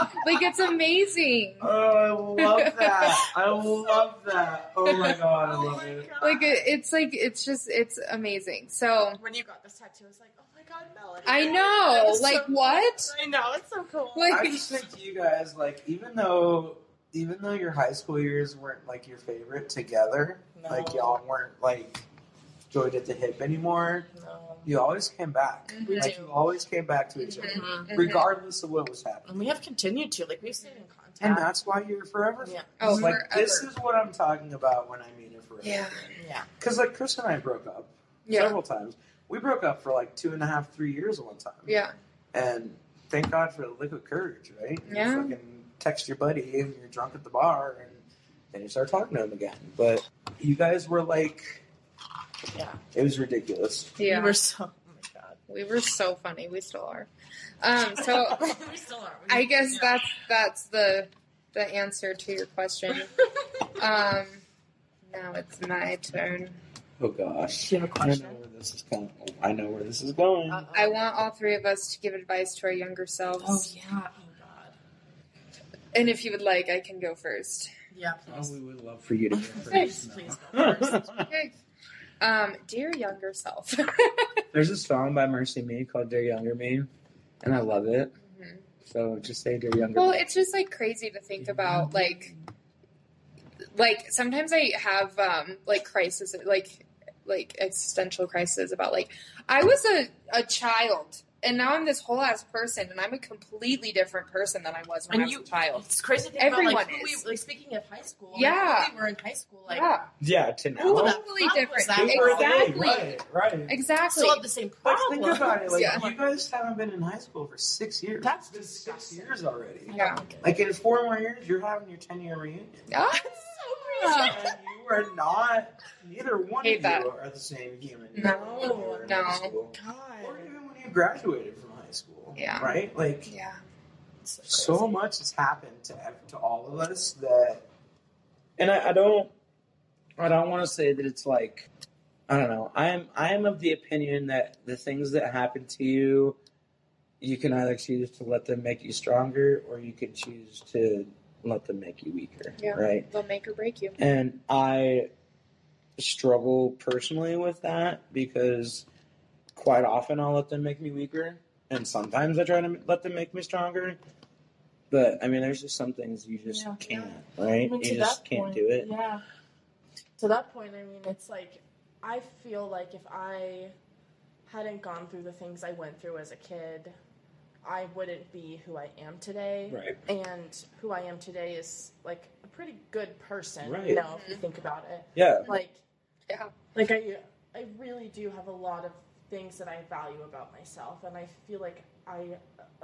am Like, it's amazing. Oh, I love that. I love that. Oh, my God. I love oh it. God. Like, it, it's, like, it's just, it's amazing. So. When you got this tattoo, I was like, oh, my God, Melanie. I know. Like, so what? Cool. I know. It's so cool. Like, I just think you guys, like, even though, even though your high school years weren't, like, your favorite together. No. Like, y'all weren't, like. Joined at the hip anymore. No. You always came back. Mm-hmm. Like you always came back to each other, mm-hmm. regardless of what was happening. And we have continued to, like we've stayed in contact, and that's why you're forever. Yeah. Oh, like forever. This is what I'm talking about when I mean it forever. Yeah, yeah. Because like Chris and I broke up yeah. several times. We broke up for like two and a half, three years at one time. Yeah. And thank God for the liquid courage, right? You yeah. fucking text your buddy and you're drunk at the bar, and then you start talking to him again. But you guys were like. Yeah, it was ridiculous. Yeah, we were so. Oh my God, we were so funny. We still are. Um, so we still are. We I guess yeah. that's that's the the answer to your question. um, now it's my turn. Oh gosh, do you have a question? I know where this is going. I know where this is going. Uh, I want all three of us to give advice to our younger selves. Oh yeah. Oh God. And if you would like, I can go first. Yeah, please. Oh, we would love for you to go first. Please go first. Okay. Um, Dear Younger Self. There's a song by Mercy Me called Dear Younger Me, and I love it. Mm-hmm. So just say Dear Younger Me. Well, it's just, like, crazy to think yeah. about, like, like, sometimes I have, um, like, crisis, like, like, existential crisis about, like, I was a, a child, and now I'm this whole-ass person, and I'm a completely different person than I was when and I was you, a child. It's crazy to think Everyone about, like, is. We, like, speaking of high school, yeah. like, we were in high school, like... Yeah, yeah to now. Totally different. Exactly. Exactly. Right, right. Exactly. Still have the same problem. But think about it, like, yeah. you guys haven't been in high school for six years. That's been six years already. Yeah. Like, in four more years, you're having your ten-year reunion. Yeah. That's so crazy. And you are not... Neither one Hate of that. you are the same human. No. No. no. God. Or even when you graduated from high school. Yeah. Right? Like, yeah. so, so much has happened to to all of us that... And I, I don't... I don't want to say that it's like, I don't know. I am I am of the opinion that the things that happen to you, you can either choose to let them make you stronger, or you can choose to let them make you weaker. Yeah, right? They'll make or break you. And I struggle personally with that because quite often I'll let them make me weaker, and sometimes I try to let them make me stronger. But I mean, there's just some things you just yeah, can't, yeah. right? I mean, you just can't point, do it. Yeah. To that point, I mean, it's like, I feel like if I hadn't gone through the things I went through as a kid, I wouldn't be who I am today. Right. And who I am today is like a pretty good person, right. you know, if you think about it. Yeah. Like, yeah. Like I, I really do have a lot of things that I value about myself, and I feel like I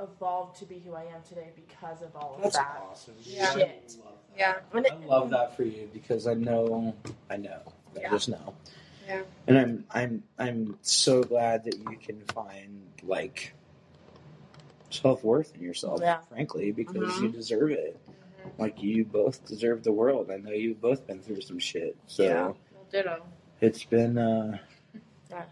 evolved to be who I am today because of all That's of that. That's awesome. Yeah. Shit. Yeah. I love that. Yeah. I love that for you because I know, I know, I yeah. just know. Yeah. And I'm, I'm, I'm so glad that you can find like self-worth in yourself, yeah. frankly, because mm-hmm. you deserve it. Mm-hmm. Like you both deserve the world. I know you've both been through some shit. So yeah. Well, ditto. It's been, uh, yeah.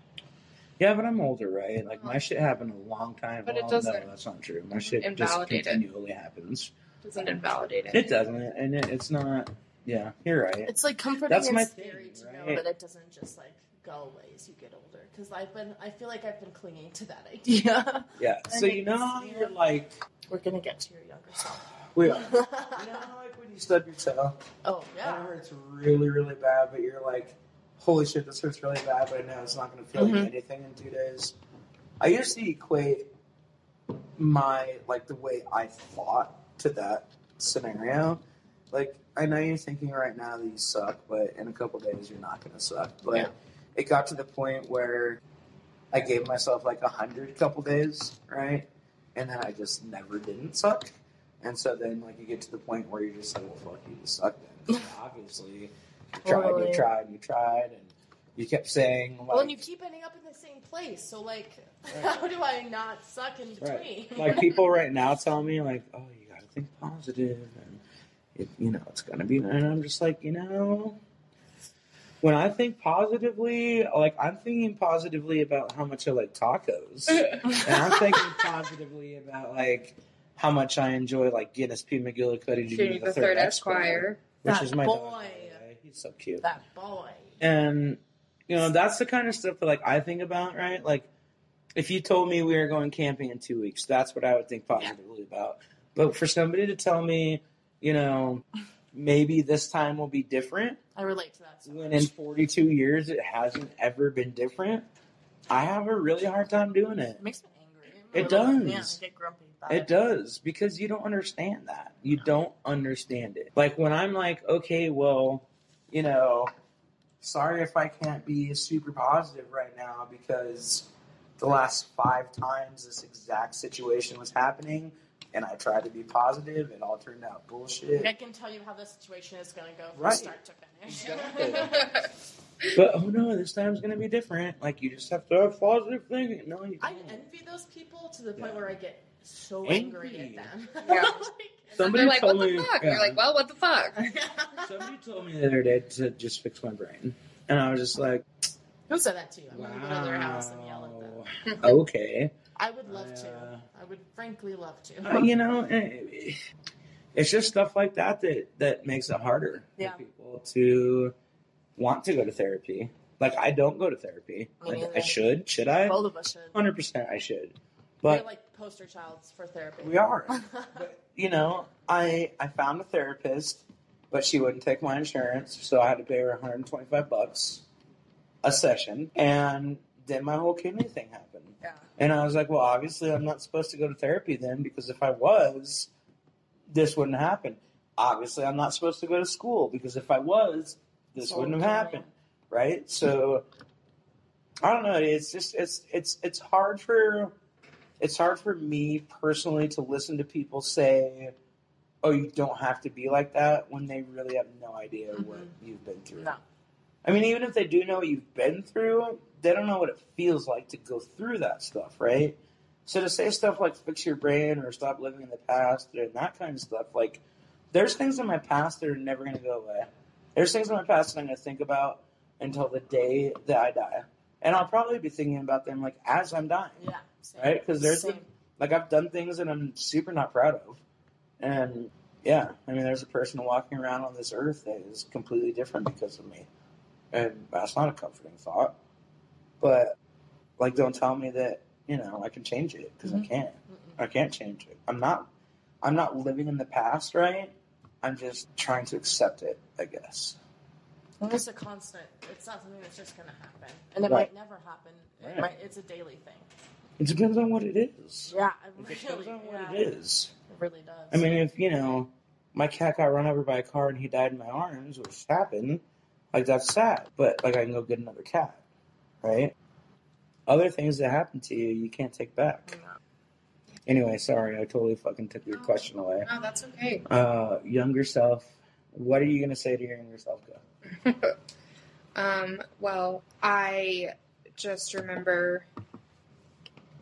Yeah, but I'm older, right? Like, my shit happened a long time ago. But it doesn't. No, that's not true. My shit just continually happens. It doesn't invalidate it. It doesn't. And it, it's not... Yeah, you're right. It's, like, comforting that's my and scary thing, to right? know that it doesn't just, like, go away as you get older. Because I've been... I feel like I've been clinging to that idea. Yeah. So, you know how you're, like... We're going to get to your younger self. We are. You know how, like, when you stub your toe? Oh, yeah. I remember it's really, really bad, but you're, like... Holy shit, this hurts really bad, but I know it's not going to feel mm-hmm. like anything in two days. I used to equate my, like, the way I thought to that scenario. Like, I know you're thinking right now that you suck, but in a couple days you're not going to suck. But yeah. it got to the point where I gave myself, like, a hundred couple days, right? And then I just never didn't suck. And so then, like, you get to the point where you're just like, well, fuck, you just suck then. Obviously... You tried, totally. you tried, you tried, and you kept saying... Like, well, and you keep ending up in the same place, so, like, right. how do I not suck in between? Right. Like, people right now tell me, like, oh, you gotta think positive, and, it, you know, it's gonna be... And I'm just like, you know, when I think positively, like, I'm thinking positively about how much I like tacos, and I'm thinking positively about, like, how much I enjoy, like, Guinness P. McGillicuddy Junior the Third Esquire, which is my boy. He's so cute. That boy. And, you know, that's the kind of stuff that, like, I think about, right? Like, if you told me we were going camping in two weeks, that's what I would think positively yeah. about. But for somebody to tell me, you know, maybe this time will be different. I relate to that. So when much. In forty-two years it hasn't ever been different, I have a really hard time doing it. It makes me angry. It, it does. Like, yeah, I get grumpy about it. It does, because you don't understand that. You no. don't understand it. Like, when I'm like, okay, well... You know, sorry if I can't be super positive right now because the last five times this exact situation was happening and I tried to be positive, it all turned out bullshit. I can tell you how the situation is going to go from right. start to finish. Exactly. But, oh no, this time's going to be different. Like, you just have to have positive thinking. No, you I envy those people to the point yeah. where I get so angry, angry at them. Yeah. Somebody they're like, told what the me, fuck? Yeah. You're like, well, what the fuck? Somebody told me the other day to just fix my brain. And I was just like... Who said that to you? I'm wow. going to go to their house and yell at them. Okay. I would love I, uh, to. I would frankly love to. Uh, you know, it, it's just stuff like that that, that makes it harder yeah. for people to want to go to therapy. Like, I don't go to therapy. Like, I should. Should I? Both of us should. one hundred percent I should. But, we're like poster childs for therapy. We are. But, you know, I I found a therapist, but she wouldn't take my insurance, so I had to pay her one hundred twenty-five bucks a session, and then my whole kidney thing happened. Yeah. And I was like, well, obviously I'm not supposed to go to therapy then, because if I was, this wouldn't happen. Obviously I'm not supposed to go to school, because if I was, this so wouldn't have happened. Right? So, I don't know. It's just, it's it's it's hard for... It's hard for me personally to listen to people say, oh, you don't have to be like that, when they really have no idea mm-hmm. what you've been through. No. I mean, even if they do know what you've been through, they don't know what it feels like to go through that stuff, right? So to say stuff like fix your brain or stop living in the past and that kind of stuff, like, there's things in my past that are never going to go away. There's things in my past that I'm going to think about until the day that I die. And I'll probably be thinking about them, like, as I'm dying. Yeah. Same. Right? Because there's, the, like, I've done things that I'm super not proud of. And, yeah, I mean, there's a person walking around on this earth that is completely different because of me. And that's not a comforting thought. But, like, don't tell me that, you know, I can change it, because mm-hmm. I can't. Mm-hmm. I can't change it. I'm not, I'm not living in the past, right? I'm just trying to accept it, I guess. Well, it's a constant. It's not something that's just going to happen. And it right. might never happen. Right. It might, it's a daily thing. It depends on what it is. Yeah, it, it really, depends on what yeah. it is. It really does. I mean, if, you know, my cat got run over by a car and he died in my arms, which happened, like, that's sad. But, like, I can go get another cat, right? Other things that happen to you, you can't take back. No. Anyway, sorry, I totally fucking took your no. question away. No, that's okay. Uh, younger self, what are you going to say to your younger self, go? um, well, I just remember,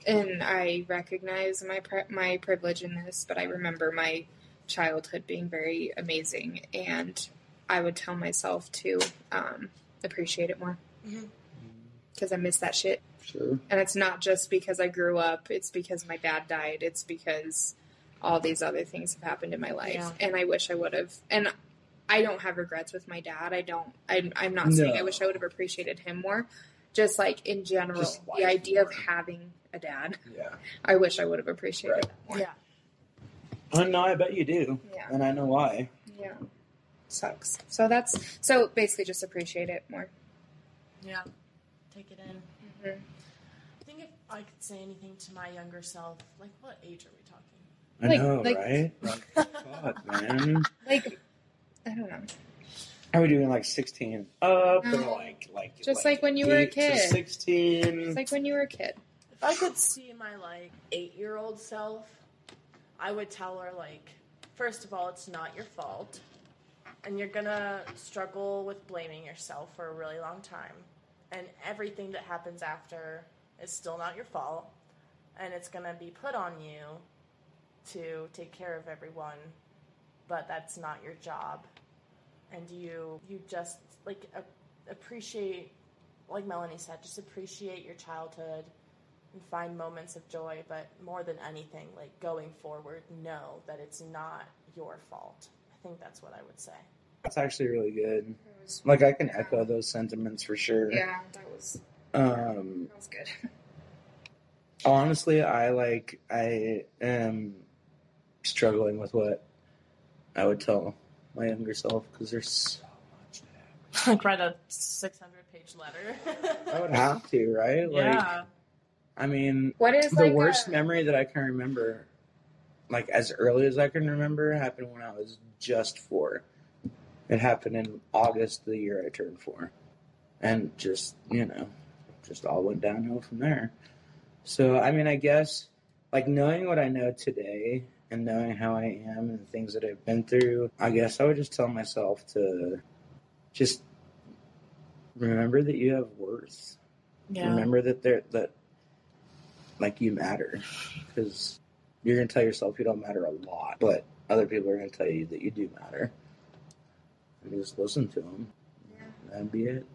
and I recognize my pri- my privilege in this, but I remember my childhood being very amazing, and I would tell myself to um, appreciate it more, because mm-hmm. I miss that shit. Sure. And it's not just because I grew up, it's because my dad died, it's because all these other things have happened in my life, yeah. and I wish I would have, and I don't have regrets with my dad. I don't, I'm, I'm not saying no. I wish I would have appreciated him more. Just like in general, the idea more. of having a dad, yeah. I wish I would have appreciated right. that more. Yeah. Well, no, I bet you do. Yeah. And I know why. Yeah. Sucks. So that's, so basically just appreciate it more. Yeah. Take it in. Mm-hmm. I think if I could say anything to my younger self, like, what age are we talking? I like, know, like, right? Fuck, man. Like, I don't know. How are we doing, like, sixteen up? Um, like, like, just like, like when you were a kid. sixteen Just like when you were a kid. If I could see my, like, eight-year-old self, I would tell her, like, first of all, it's not your fault. And you're going to struggle with blaming yourself for a really long time. And everything that happens after is still not your fault. And it's going to be put on you to take care of everyone. But that's not your job. And you you just, like, a, appreciate, like Melanie said, just appreciate your childhood and find moments of joy. But more than anything, like, going forward, know that it's not your fault. I think that's what I would say. That's actually really good. Like, I can echo those sentiments for sure. Yeah, that was, um, that was good. Honestly, I, like, I am struggling with what I would tell my younger self, because there's so much that happens. Like, write a six hundred page letter. I would have to, right? Like, yeah. I mean, what is the like worst a... memory that I can remember, like, as early as I can remember, happened when I was just four. It happened in August the year I turned four. And just, you know, just all went downhill from there. So, I mean, I guess, like, knowing what I know today, and knowing how I am and the things that I've been through, I guess I would just tell myself to just remember that you have worth. Yeah. Remember that there that like you matter, because you're gonna tell yourself you don't matter a lot, but other people are gonna tell you that you do matter. And just listen to them. Yeah. That'd be it.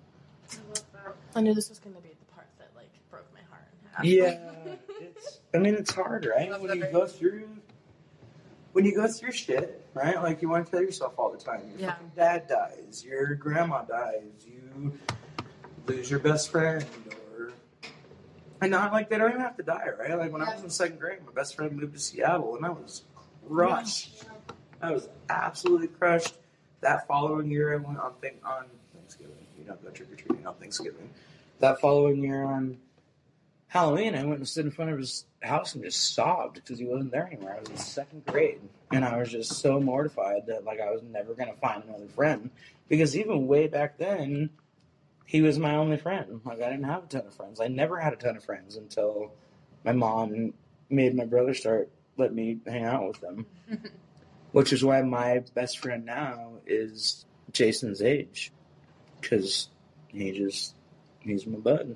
I love that. I knew this was gonna be the part that like broke my heart in half. Yeah, it's. I mean, it's hard, right? When you go through. When you go through shit, right? Like, you want to kill yourself all the time. Your yeah. fucking dad dies. Your grandma dies. You lose your best friend. Or, and not like they don't even have to die, right? Like, when yeah. I was in second grade, my best friend moved to Seattle, and I was crushed. Yeah. I was absolutely crushed. That following year, I went on thing on Thanksgiving. You don't go trick or treating on Thanksgiving. That following year on Halloween, I went and stood in front of his house and just sobbed because he wasn't there anymore. I was in second grade, and I was just so mortified that, like, I was never going to find another friend, because even way back then, he was my only friend. Like, I didn't have a ton of friends. I never had a ton of friends until my mom made my brother start letting me hang out with them, which is why my best friend now is Jason's age, because he just, he's my bud.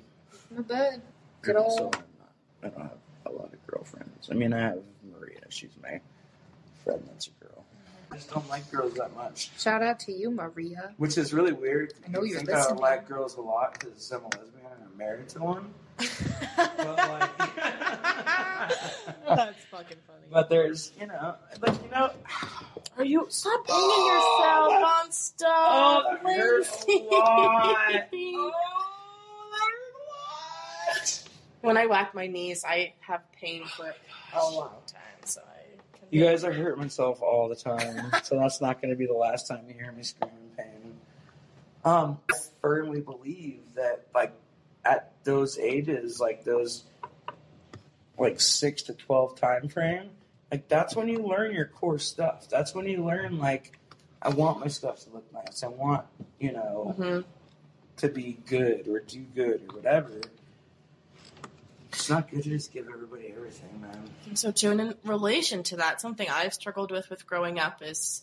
My bud. Good old. So I'm not, I don't have a lot of girlfriends. I mean, I have Maria. She's my friend that's a girl. I just don't like girls that much. Shout out to you, Maria. Which is really weird. I know you're listening. I think I like girls a lot because I'm a lesbian and I'm married to one. But like, that's fucking funny. But there's, you know, like, you know. Are you? Stop painting oh, yourself that, on stuff. Oh, that hurts a lot. Oh, that hurts a lot. When I whack my knees, I have pain for oh, a long time, so I. You guys, I hurt myself all the time, so that's not going to be the last time you hear me scream in pain. Um, I firmly believe that, like, at those ages, like those, like six to twelve time frame, like that's when you learn your core stuff. That's when you learn, like, I want my stuff to look nice. I want, you know, mm-hmm. to be good or do good or whatever. It's not good to just give everybody everything, man. So, Joan, in relation to that, something I've struggled with with growing up is,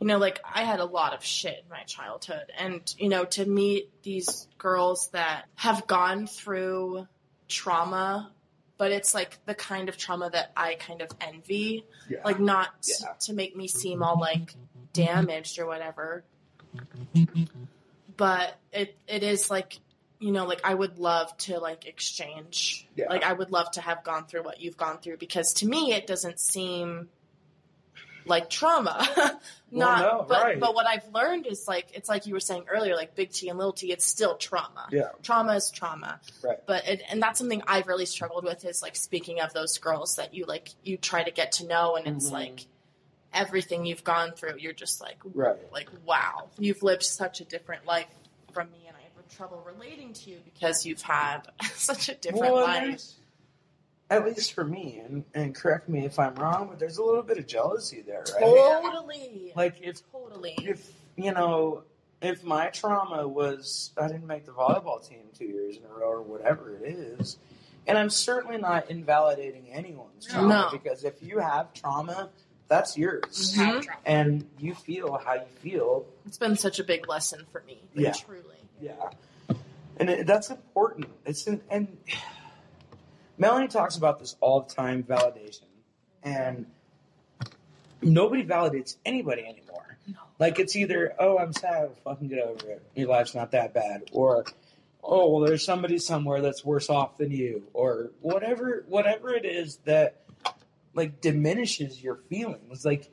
you know, like, I had a lot of shit in my childhood. And, you know, to meet these girls that have gone through trauma, but it's, like, the kind of trauma that I kind of envy. Yeah. Like, not yeah. to make me seem all, like, damaged or whatever. But it it is, like... You know, like, I would love to, like, exchange. Yeah. Like, I would love to have gone through what you've gone through, because to me it doesn't seem like trauma. Not, well, no, but, right. but what I've learned is, like, it's like you were saying earlier, like, big T and little T, it's still trauma. Yeah. Trauma is trauma. Right. But it, and that's something I've really struggled with is, like, speaking of those girls that you, like, you try to get to know, and it's mm-hmm. like everything you've gone through, you're just like, right. like, wow, you've lived such a different life from me, and I trouble relating to you because you've had such a different well, life. At least for me, and, and correct me if I'm wrong, but there's a little bit of jealousy there, right? Totally. Like, if, totally. if you know, if my trauma was I didn't make the volleyball team two years in a row or whatever it is, and I'm certainly not invalidating anyone's trauma, no. because if you have trauma, that's yours. You have trauma. And you feel how you feel. It's been such a big lesson for me, like, yeah. truly. Yeah, and it, that's important. It's an, and Melanie talks about this all the time, validation. And nobody validates anybody anymore. No. Like, it's either, oh, I'm sad, fucking get over it. Your life's not that bad. Or, oh, well, there's somebody somewhere that's worse off than you. Or whatever, whatever it is that, like, diminishes your feelings. Like,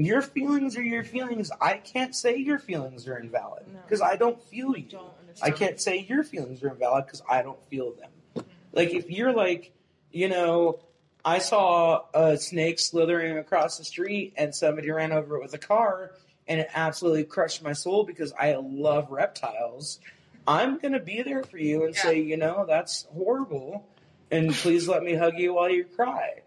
your feelings are your feelings. I can't say your feelings are invalid because no. I don't feel you. Don't I can't say your feelings are invalid because I don't feel them. Mm-hmm. Like, if you're like, you know, I saw a snake slithering across the street and somebody ran over it with a car and it absolutely crushed my soul because I love reptiles, I'm going to be there for you and yeah. say, you know, that's horrible, and please let me hug you while you cry.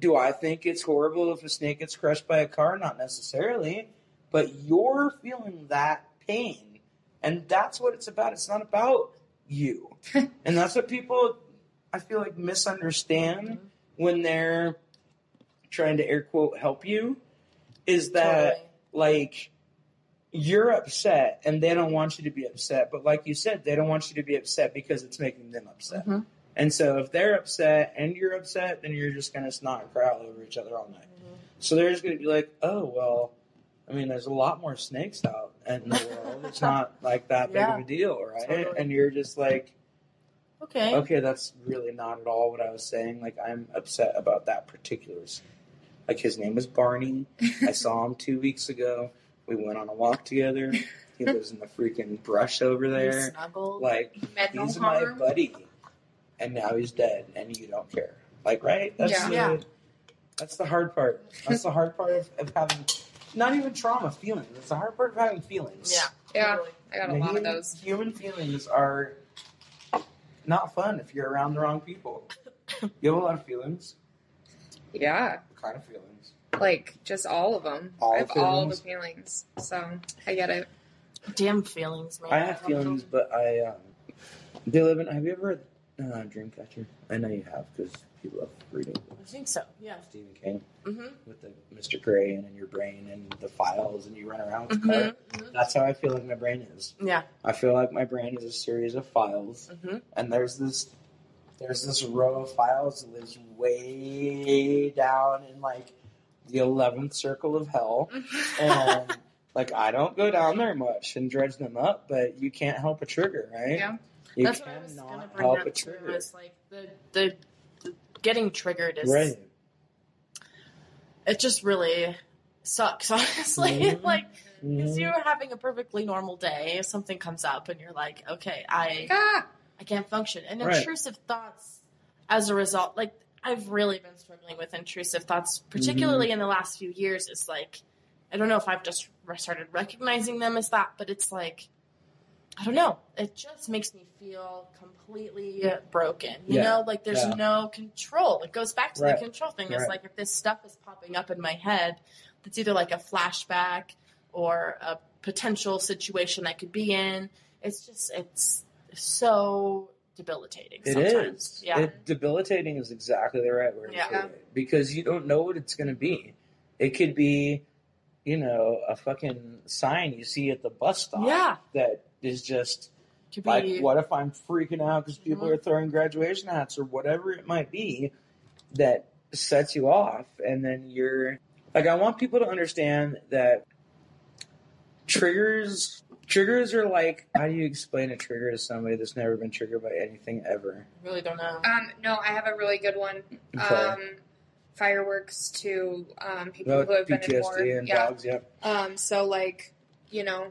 Do I think it's horrible if a snake gets crushed by a car? Not necessarily. But you're feeling that pain. And that's what it's about. It's not about you. And that's what people, I feel like, misunderstand mm-hmm. when they're trying to air quote help you. Is that, totally. like, you're upset and they don't want you to be upset. But like you said, they don't want you to be upset because it's making them upset. Mm-hmm. And so if they're upset and you're upset, then you're just going to snot and cry all over each other all night. Mm-hmm. So they're just going to be like, oh, well, I mean, there's a lot more snakes out in the world. It's not, like, that yeah. big of a deal, right? Totally. And you're just like, okay, okay, that's really not at all what I was saying. Like, I'm upset about that particular snake. Like, his name is Barney. I saw him two weeks ago. We went on a walk together. He lives in the freaking brush over there. He snuggled. Like, Metal he's harm. my buddy. And now he's dead, and you don't care. Like, right? That's yeah. the yeah. that's the hard part. That's the hard part of, of having, not even trauma, feelings. It's the hard part of having feelings. Yeah. Yeah. Really. I got a and lot human, of those. Human feelings are not fun if you're around the wrong people. You have a lot of feelings. Yeah. What kind of feelings? Like, just all of them. All I have feelings. all the feelings. So, I get it. Damn feelings, man. I have feelings, but I, um, they live in, have you ever Uh, Dreamcatcher. I know you have because you love reading books. I think so, yeah. Stephen King. Mm-hmm. With the Mister Gray and in your brain and the files and you run around with mm-hmm. the car. Mm-hmm. That's how I feel like my brain is. Yeah. I feel like my brain is a series of files mm-hmm. and there's this there's this row of files that lives way down in, like, the eleventh circle of hell. And, like, I don't go down there much and dredge them up, but you can't help a trigger, right? Yeah. You That's what I was going to bring up, too, was, like, the, the, the getting triggered is... Right. It just really sucks, honestly. Mm-hmm. Like, because mm-hmm. you're having a perfectly normal day, something comes up, and you're like, okay, I... Ah! I can't function. And right. intrusive thoughts, as a result, like, I've really been struggling with intrusive thoughts, particularly mm-hmm. in the last few years. It's like, I don't know if I've just started recognizing them as that, but it's like, I don't know. It just makes me feel completely yeah. broken. You yeah. know, like there's yeah. no control. It goes back to right. the control thing. It's right. like if this stuff is popping up in my head, that's either like a flashback or a potential situation I could be in. It's just, it's... so debilitating sometimes. It is. Yeah. It, debilitating is exactly the right word yeah. for it. Because you don't know what it's going to be. It could be, you know, a fucking sign you see at the bus stop yeah. that is just could like, be, what if I'm freaking out because people mm-hmm. are throwing graduation hats or whatever it might be that sets you off. And then you're... Like, I want people to understand that triggers... Triggers are like, how do you explain a trigger to somebody that's never been triggered by anything ever? I really don't know. Um, no, I have a really good one. Okay. Um, fireworks to um, people oh, who have P T S D been in war. And yeah. dogs, yeah. Um, so, like, you know,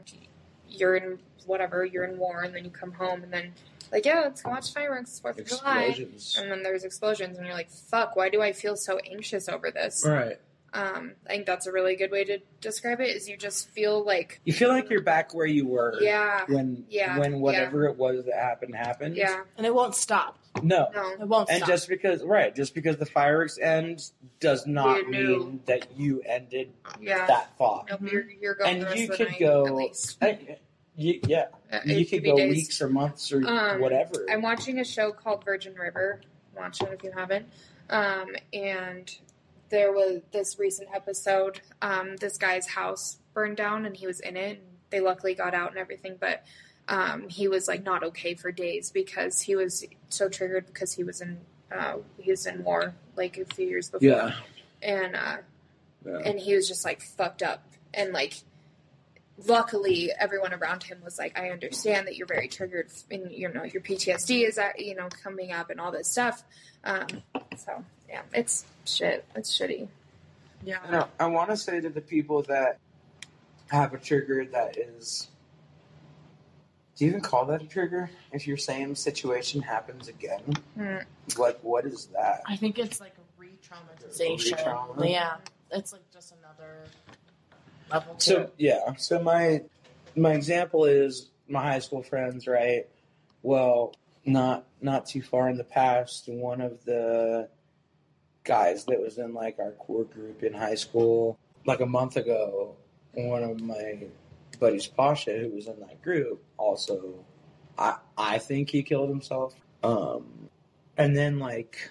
you're in whatever, you're in war, and then you come home, and then, like, yeah, let's go watch fireworks, Fourth of July. And then there's explosions, and you're like, fuck, why do I feel so anxious over this? Right. Um, I think that's a really good way to describe it, is you just feel like... You feel like you're back where you were yeah, when yeah, when whatever yeah. it was that happened, happened. Yeah. And it won't stop. No. No. It won't and stop. And just because, right, just because the fireworks end does not you mean knew. That you ended yeah. that thought. Nope, you're, you're going and the rest you could night, go... At least. I, you, yeah. Uh, you could go days. Weeks or months or um, whatever. I'm watching a show called Virgin River. Watch it if you haven't. Um, and... There was this recent episode, um, this guy's house burned down, and he was in it. And they luckily got out and everything, but um, he was, like, not okay for days because he was so triggered because he was in uh, he was in war, like, a few years before. Yeah. And, uh, yeah. and he was just, like, fucked up. And, like, luckily everyone around him was like, I understand that you're very triggered, and, you know, your P T S D is, at, you know, coming up and all this stuff. Um, so... Yeah, it's shit. It's shitty. Yeah. You know, I want to say to the people that have a trigger that is... Do you even call that a trigger? If your same situation happens again? Mm. Like, what is that? I think it's like a re-traumatization. Re-trauma? Yeah. It's like just another level to so, it. Yeah. So my, my example is my high school friends, right? Well, not not too far in the past, one of the... guys that was in, like, our core group in high school, like, a month ago, one of my buddies, Pasha, who was in that group, also, I I think he killed himself. Um, and then, like...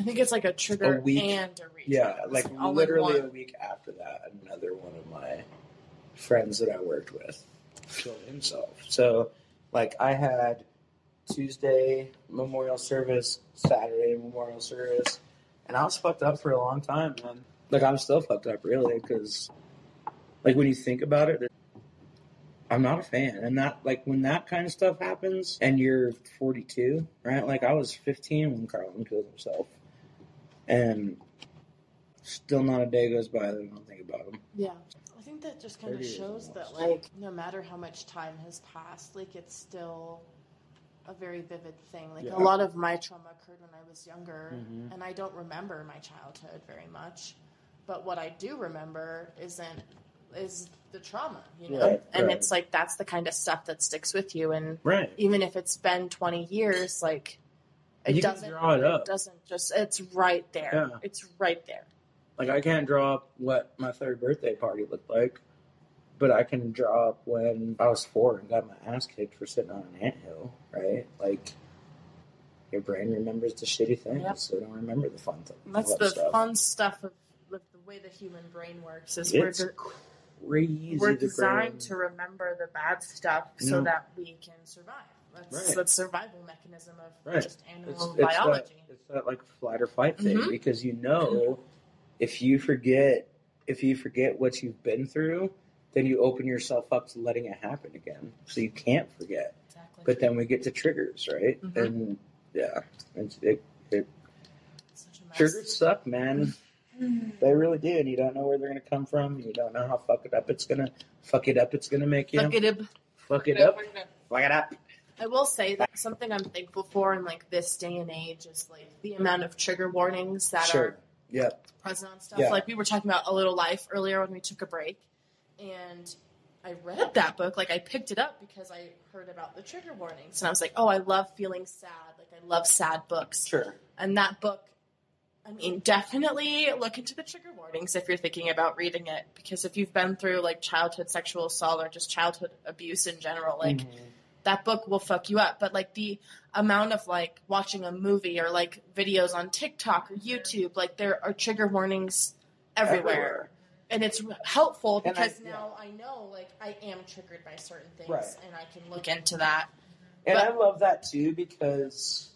I think it's, like, a trigger a week, and a reason. Yeah, like, all literally a week after that, another one of my friends that I worked with killed himself. So, like, I had... Tuesday memorial service, Saturday memorial service, and I was fucked up for a long time, man. Like, I'm still fucked up, really, because, like, when you think about it, I'm not a fan. And that, like, when that kind of stuff happens, and you're forty-two, right? Like, I was fifteen when Carlton killed himself, and still not a day goes by that I don't think about him. Yeah. I think that just kind of shows that, like, no matter how much time has passed, like, it's still... a very vivid thing. Like, yeah. a lot of my trauma occurred when I was younger, mm-hmm. and I don't remember my childhood very much. But what I do remember isn't is the trauma, you know? Right, and right. it's like, that's the kind of stuff that sticks with you. And right. even if it's been twenty years, like, it you doesn't, can draw it up. It doesn't just, it's right there. Yeah. It's right there. Like, I can't draw up what my third birthday party looked like, but I can draw up when I was four and got my ass kicked for sitting on an anthill, right? Like, your brain remembers the shitty things, yep. so don't remember the fun things. That's the stuff. Fun stuff of, of the way the human brain works. Is it's we're, crazy. We're designed to remember the bad stuff so no. that we can survive. That's right. the survival mechanism of right. just animal it's, it's biology. That, it's that, like, flight or fight thing, mm-hmm. because you know... if you forget, if you forget what you've been through, then you open yourself up to letting it happen again. So you can't forget. Exactly. But then we get to triggers, right? Mm-hmm. And yeah, and it, it triggers suck, man. Mm-hmm. They really do, and you don't know where they're gonna come from. You don't know how fuck it up it's gonna fuck it up. It's gonna make you fuck it up. Fuck it up. Fuck it up. I will say that something I'm thankful for in like this day and age is like the amount of trigger warnings that sure. are yeah. present on stuff. Yeah. Like we were talking about A Little Life earlier when we took a break, and I read that book. Like I picked it up because I heard about the trigger warnings, and I was like, oh, I love feeling sad. Like I love sad books. Sure. And that book, I mean, definitely look into the trigger warnings if you're thinking about reading it, because if you've been through like childhood sexual assault or just childhood abuse in general, like. Mm-hmm. That book will fuck you up. But, like, the amount of, like, watching a movie or, like, videos on TikTok or YouTube, like, there are trigger warnings everywhere. everywhere. And it's helpful because I, now yeah. I know, like, I am triggered by certain things. Right. And I can look into that. And but, I love that, too, because...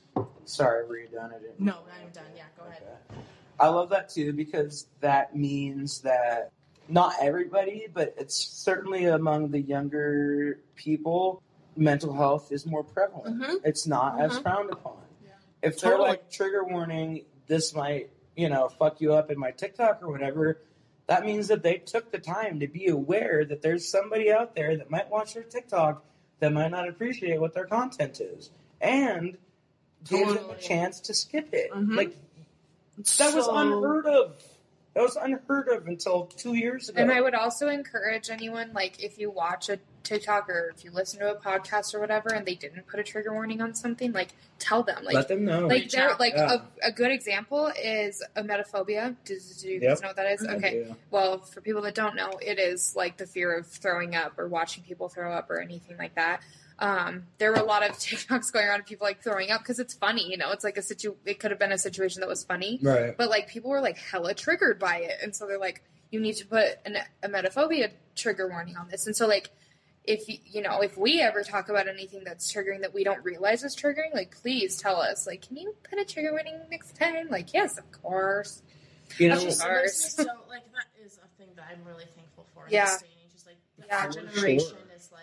Sorry, were you done? I didn't no, I'm done. Yeah, go ahead. Okay. I love that, too, because that means that not everybody, but it's certainly among the younger people... mental health is more prevalent. Mm-hmm. It's not mm-hmm. as frowned upon. Yeah. If totally. They're like, trigger warning, this might, you know, fuck you up in my TikTok or whatever, that means that they took the time to be aware that there's somebody out there that might watch their TikTok that might not appreciate what their content is. And totally. Gave them a chance to skip it. Mm-hmm. Like, that so... was unheard of. That was unheard of until two years ago. And I would also encourage anyone, like, if you watch a TikTok or if you listen to a podcast or whatever and they didn't put a trigger warning on something, like, tell them. Like, let them know. Like, they're, like yeah. a, a good example is emetophobia. Do, do you guys yep. know what that is? Okay. Well, for people that don't know, it is, like, the fear of throwing up or watching people throw up or anything like that. Um, there were a lot of TikToks going around of people, like, throwing up because it's funny, you know? It's, like, a situ- it could have been a situation that was funny. Right. But, like, people were, like, hella triggered by it. And so they're, like, you need to put an emetophobia trigger warning on this. And so, like, if, you know, if we ever talk about anything that's triggering that we don't realize is triggering, like, please tell us. Like, can you put a trigger warning next time? Like, yes, of course. You know, of course. So, like, that is a thing that I'm really thankful for. Yeah. In this day and age. Just, like, the yeah. generation sure. is, like,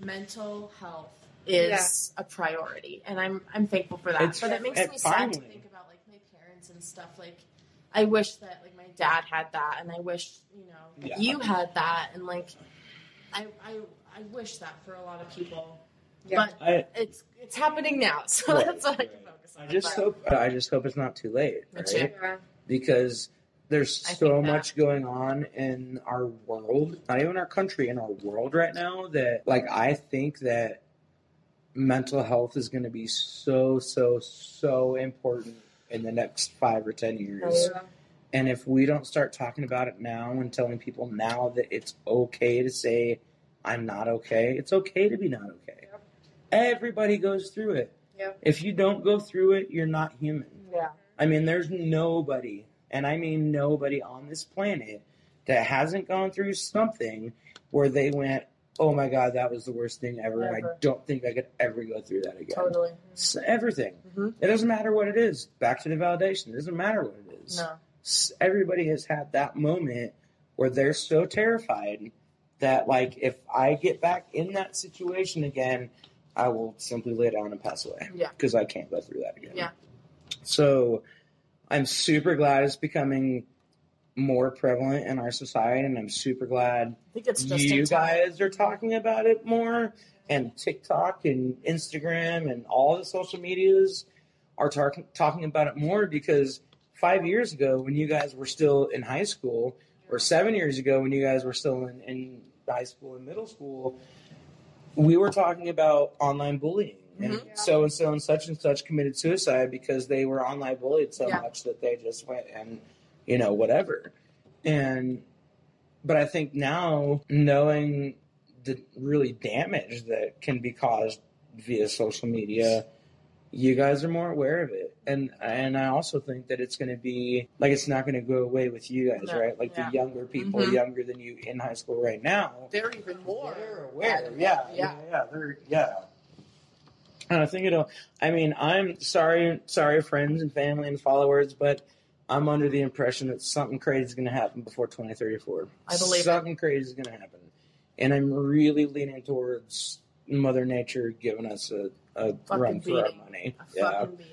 mental health is yeah. a priority, and I'm I'm thankful for that. It's, but it makes me sad to think about, like, my parents and stuff. Like, I wish that, like, my dad had that, and I wish, you know, yeah. you had that, and, like, I I I wish that for a lot of people. Yeah. But I, it's it's happening now, so right, that's what right. I can focus on. I just but. hope I just hope it's not too late, right? Yeah. Because there's so much going on in our world, not even our country, in our world right now, that, like, I think that mental health is going to be so, so, so important in the next five or ten years. Oh, yeah. And if we don't start talking about it now and telling people now that it's okay to say, I'm not okay, it's okay to be not okay. Yep. Everybody goes through it. Yep. If you don't go through it, you're not human. Yeah. I mean, there's nobody... and I mean nobody on this planet that hasn't gone through something where they went, oh my God, that was the worst thing ever. ever. I don't think I could ever go through that again. Totally. It's everything. Mm-hmm. It doesn't matter what it is. Back to the validation. It doesn't matter what it is. No. Everybody has had that moment where they're so terrified that, like, if I get back in that situation again, I will simply lay down and pass away. Yeah. Because I can't go through that again. Yeah. So... I'm super glad it's becoming more prevalent in our society, and I'm super glad I think it's just you guys are talking about it more, and TikTok and Instagram and all the social medias are tar- talking about it more, because five years ago when you guys were still in high school, or seven years ago when you guys were still in, in high school and middle school, we were talking about online bullying. And mm-hmm. so and so and such and such committed suicide because they were online bullied so yeah. much that they just went and, you know, whatever. And, but I think now, knowing the really damage that can be caused via social media, you guys are more aware of it. And, and I also think that it's going to be, like, it's not going to go away with you guys, no. right? Like yeah. the younger people, mm-hmm. younger than you in high school right now. They're even more. They're aware. Yeah. Yeah. Yeah. yeah they're, yeah. And I think it'll, I mean, I'm sorry, sorry, friends and family and followers, but I'm under the impression that something crazy is going to happen before twenty thirty-four. I believe something it. crazy is going to happen, and I'm really leaning towards Mother Nature giving us a, a run for beating. our money. A yeah. fucking beating.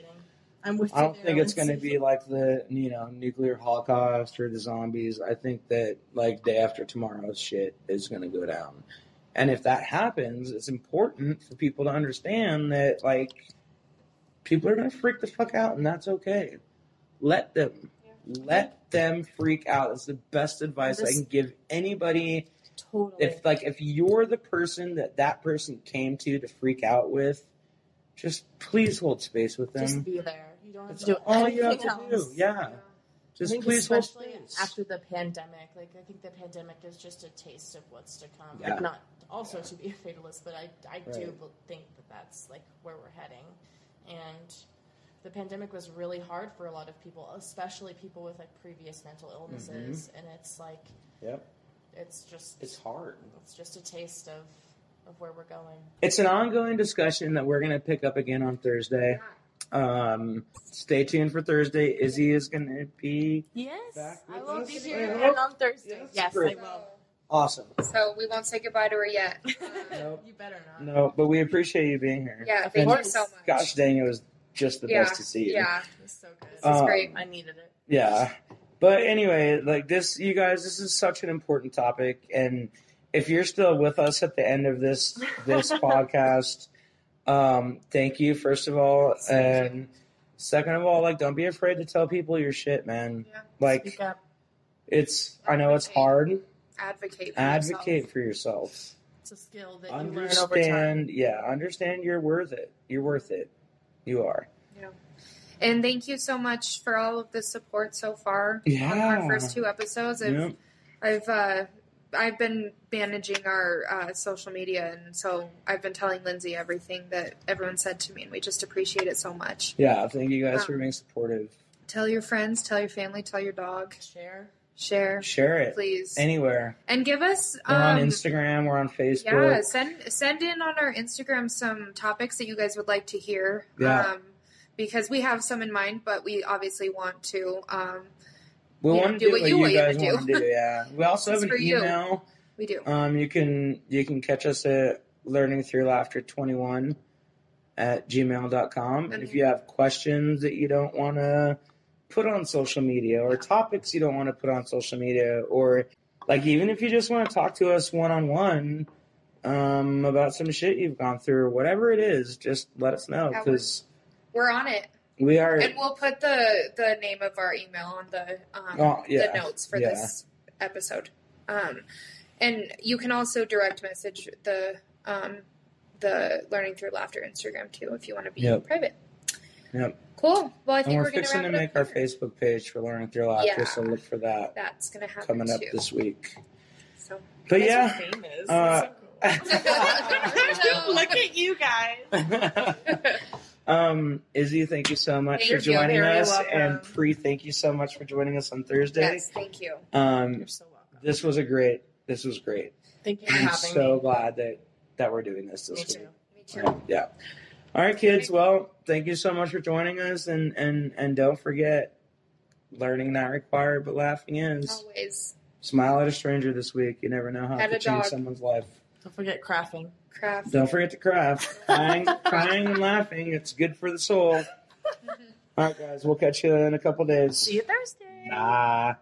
I'm with I don't think it's going to be like the you know nuclear holocaust or the zombies. I think that like day after tomorrow's shit is going to go down, and if that happens, it's important for people to understand that like people are going to freak the fuck out, and that's okay. Let them. Yeah. Let them freak out. That's the best advice this, I can give anybody. Totally. If like if you're the person that that person came to to freak out with, just please hold space with them. Just be there. You don't have That's to do all you have to else. do. Yeah. yeah. Just please hold space. Especially after the pandemic, like I think the pandemic is just a taste of what's to come. Yeah. Like not also yeah. to be a fatalist, but I I right. do think that that's like where we're heading, and. The pandemic was really hard for a lot of people, especially people with like previous mental illnesses, mm-hmm. and it's like, yep, it's just it's hard. It's just a taste of, of where we're going. It's an ongoing discussion that we're going to pick up again on Thursday. Um, stay tuned for Thursday. Izzy is going to be yes, back with I will us. be here again on Thursday. Yes, yes I will. Awesome. So we won't say goodbye to her yet. Nope. You better not. No, but we appreciate you being here. Yeah, thank and you so much. Gosh dang, it was. Just the yeah, best to see you. Yeah, it's so good. This um, is great. I needed it. Yeah, but anyway, like this, you guys, this is such an important topic, and if you're still with us at the end of this this podcast, um, thank you first of all, so and cute. second of all, like don't be afraid to tell people your shit, man. Yeah. Like, speak up. It's advocate. I know it's hard. Advocate. For Advocate yourself. for yourself. It's a skill that understand, you learn over time. Yeah, understand you're worth it. You're worth it. You are. Yeah. And thank you so much for all of the support so far yeah. on our first two episodes. I've, yep. I've, uh, I've been managing our uh, social media, and so I've been telling Lindsay everything that everyone said to me, and we just appreciate it so much. Yeah, thank you guys um, for being supportive. Tell your friends, tell your family, tell your dog. Share. Share. Share it. Please. Anywhere. And give us... We're um, on Instagram. We're on Facebook. Yeah. Send send in on our Instagram some topics that you guys would like to hear. Yeah. Um, because we have some in mind, but we obviously want to um, we want know, to do, do what, what you, you guys want, want to do. Yeah. We also have an email. You. We do. Um, you can you can catch us at learning through laughter twenty-one at gmail dot com. And, and if you have questions that you don't want to... put on social media or topics you don't want to put on social media or like even if you just want to talk to us one-on-one um about some shit you've gone through or whatever it is, just let us know because we're on it. We are, and we'll put the the name of our email on the um oh, yeah, the notes for yeah. this episode. Um and you can also direct message the um the Learning Through Laughter Instagram too if you want to be yep. private. Yep. Cool. Well, I think and we're, we're fixing to make our here. Facebook page for Learning Through Laughter, yeah, so look for that. That's gonna happen coming up too. this week. So, but yeah, famous. Uh, so cool. Look at you guys. um, Izzy, thank you so much thank for joining you. us, welcome. and Pri, thank you so much for joining us on Thursday. Yes, thank you. Um, You're so welcome. This was a great. This was great. Thank you for I'm having so me. I'm so glad that that we're doing this this me week. Too. Me too. Right. Yeah. All right, kids. Well, thank you so much for joining us, and, and, and don't forget, learning not required, but laughing is. Always. Smile at a stranger this week. You never know how to change someone's life. Don't forget crafting. Craft. Don't forget to craft. Crying, crying and laughing. It's good for the soul. All right, guys. We'll catch you in a couple days. See you Thursday. Nah.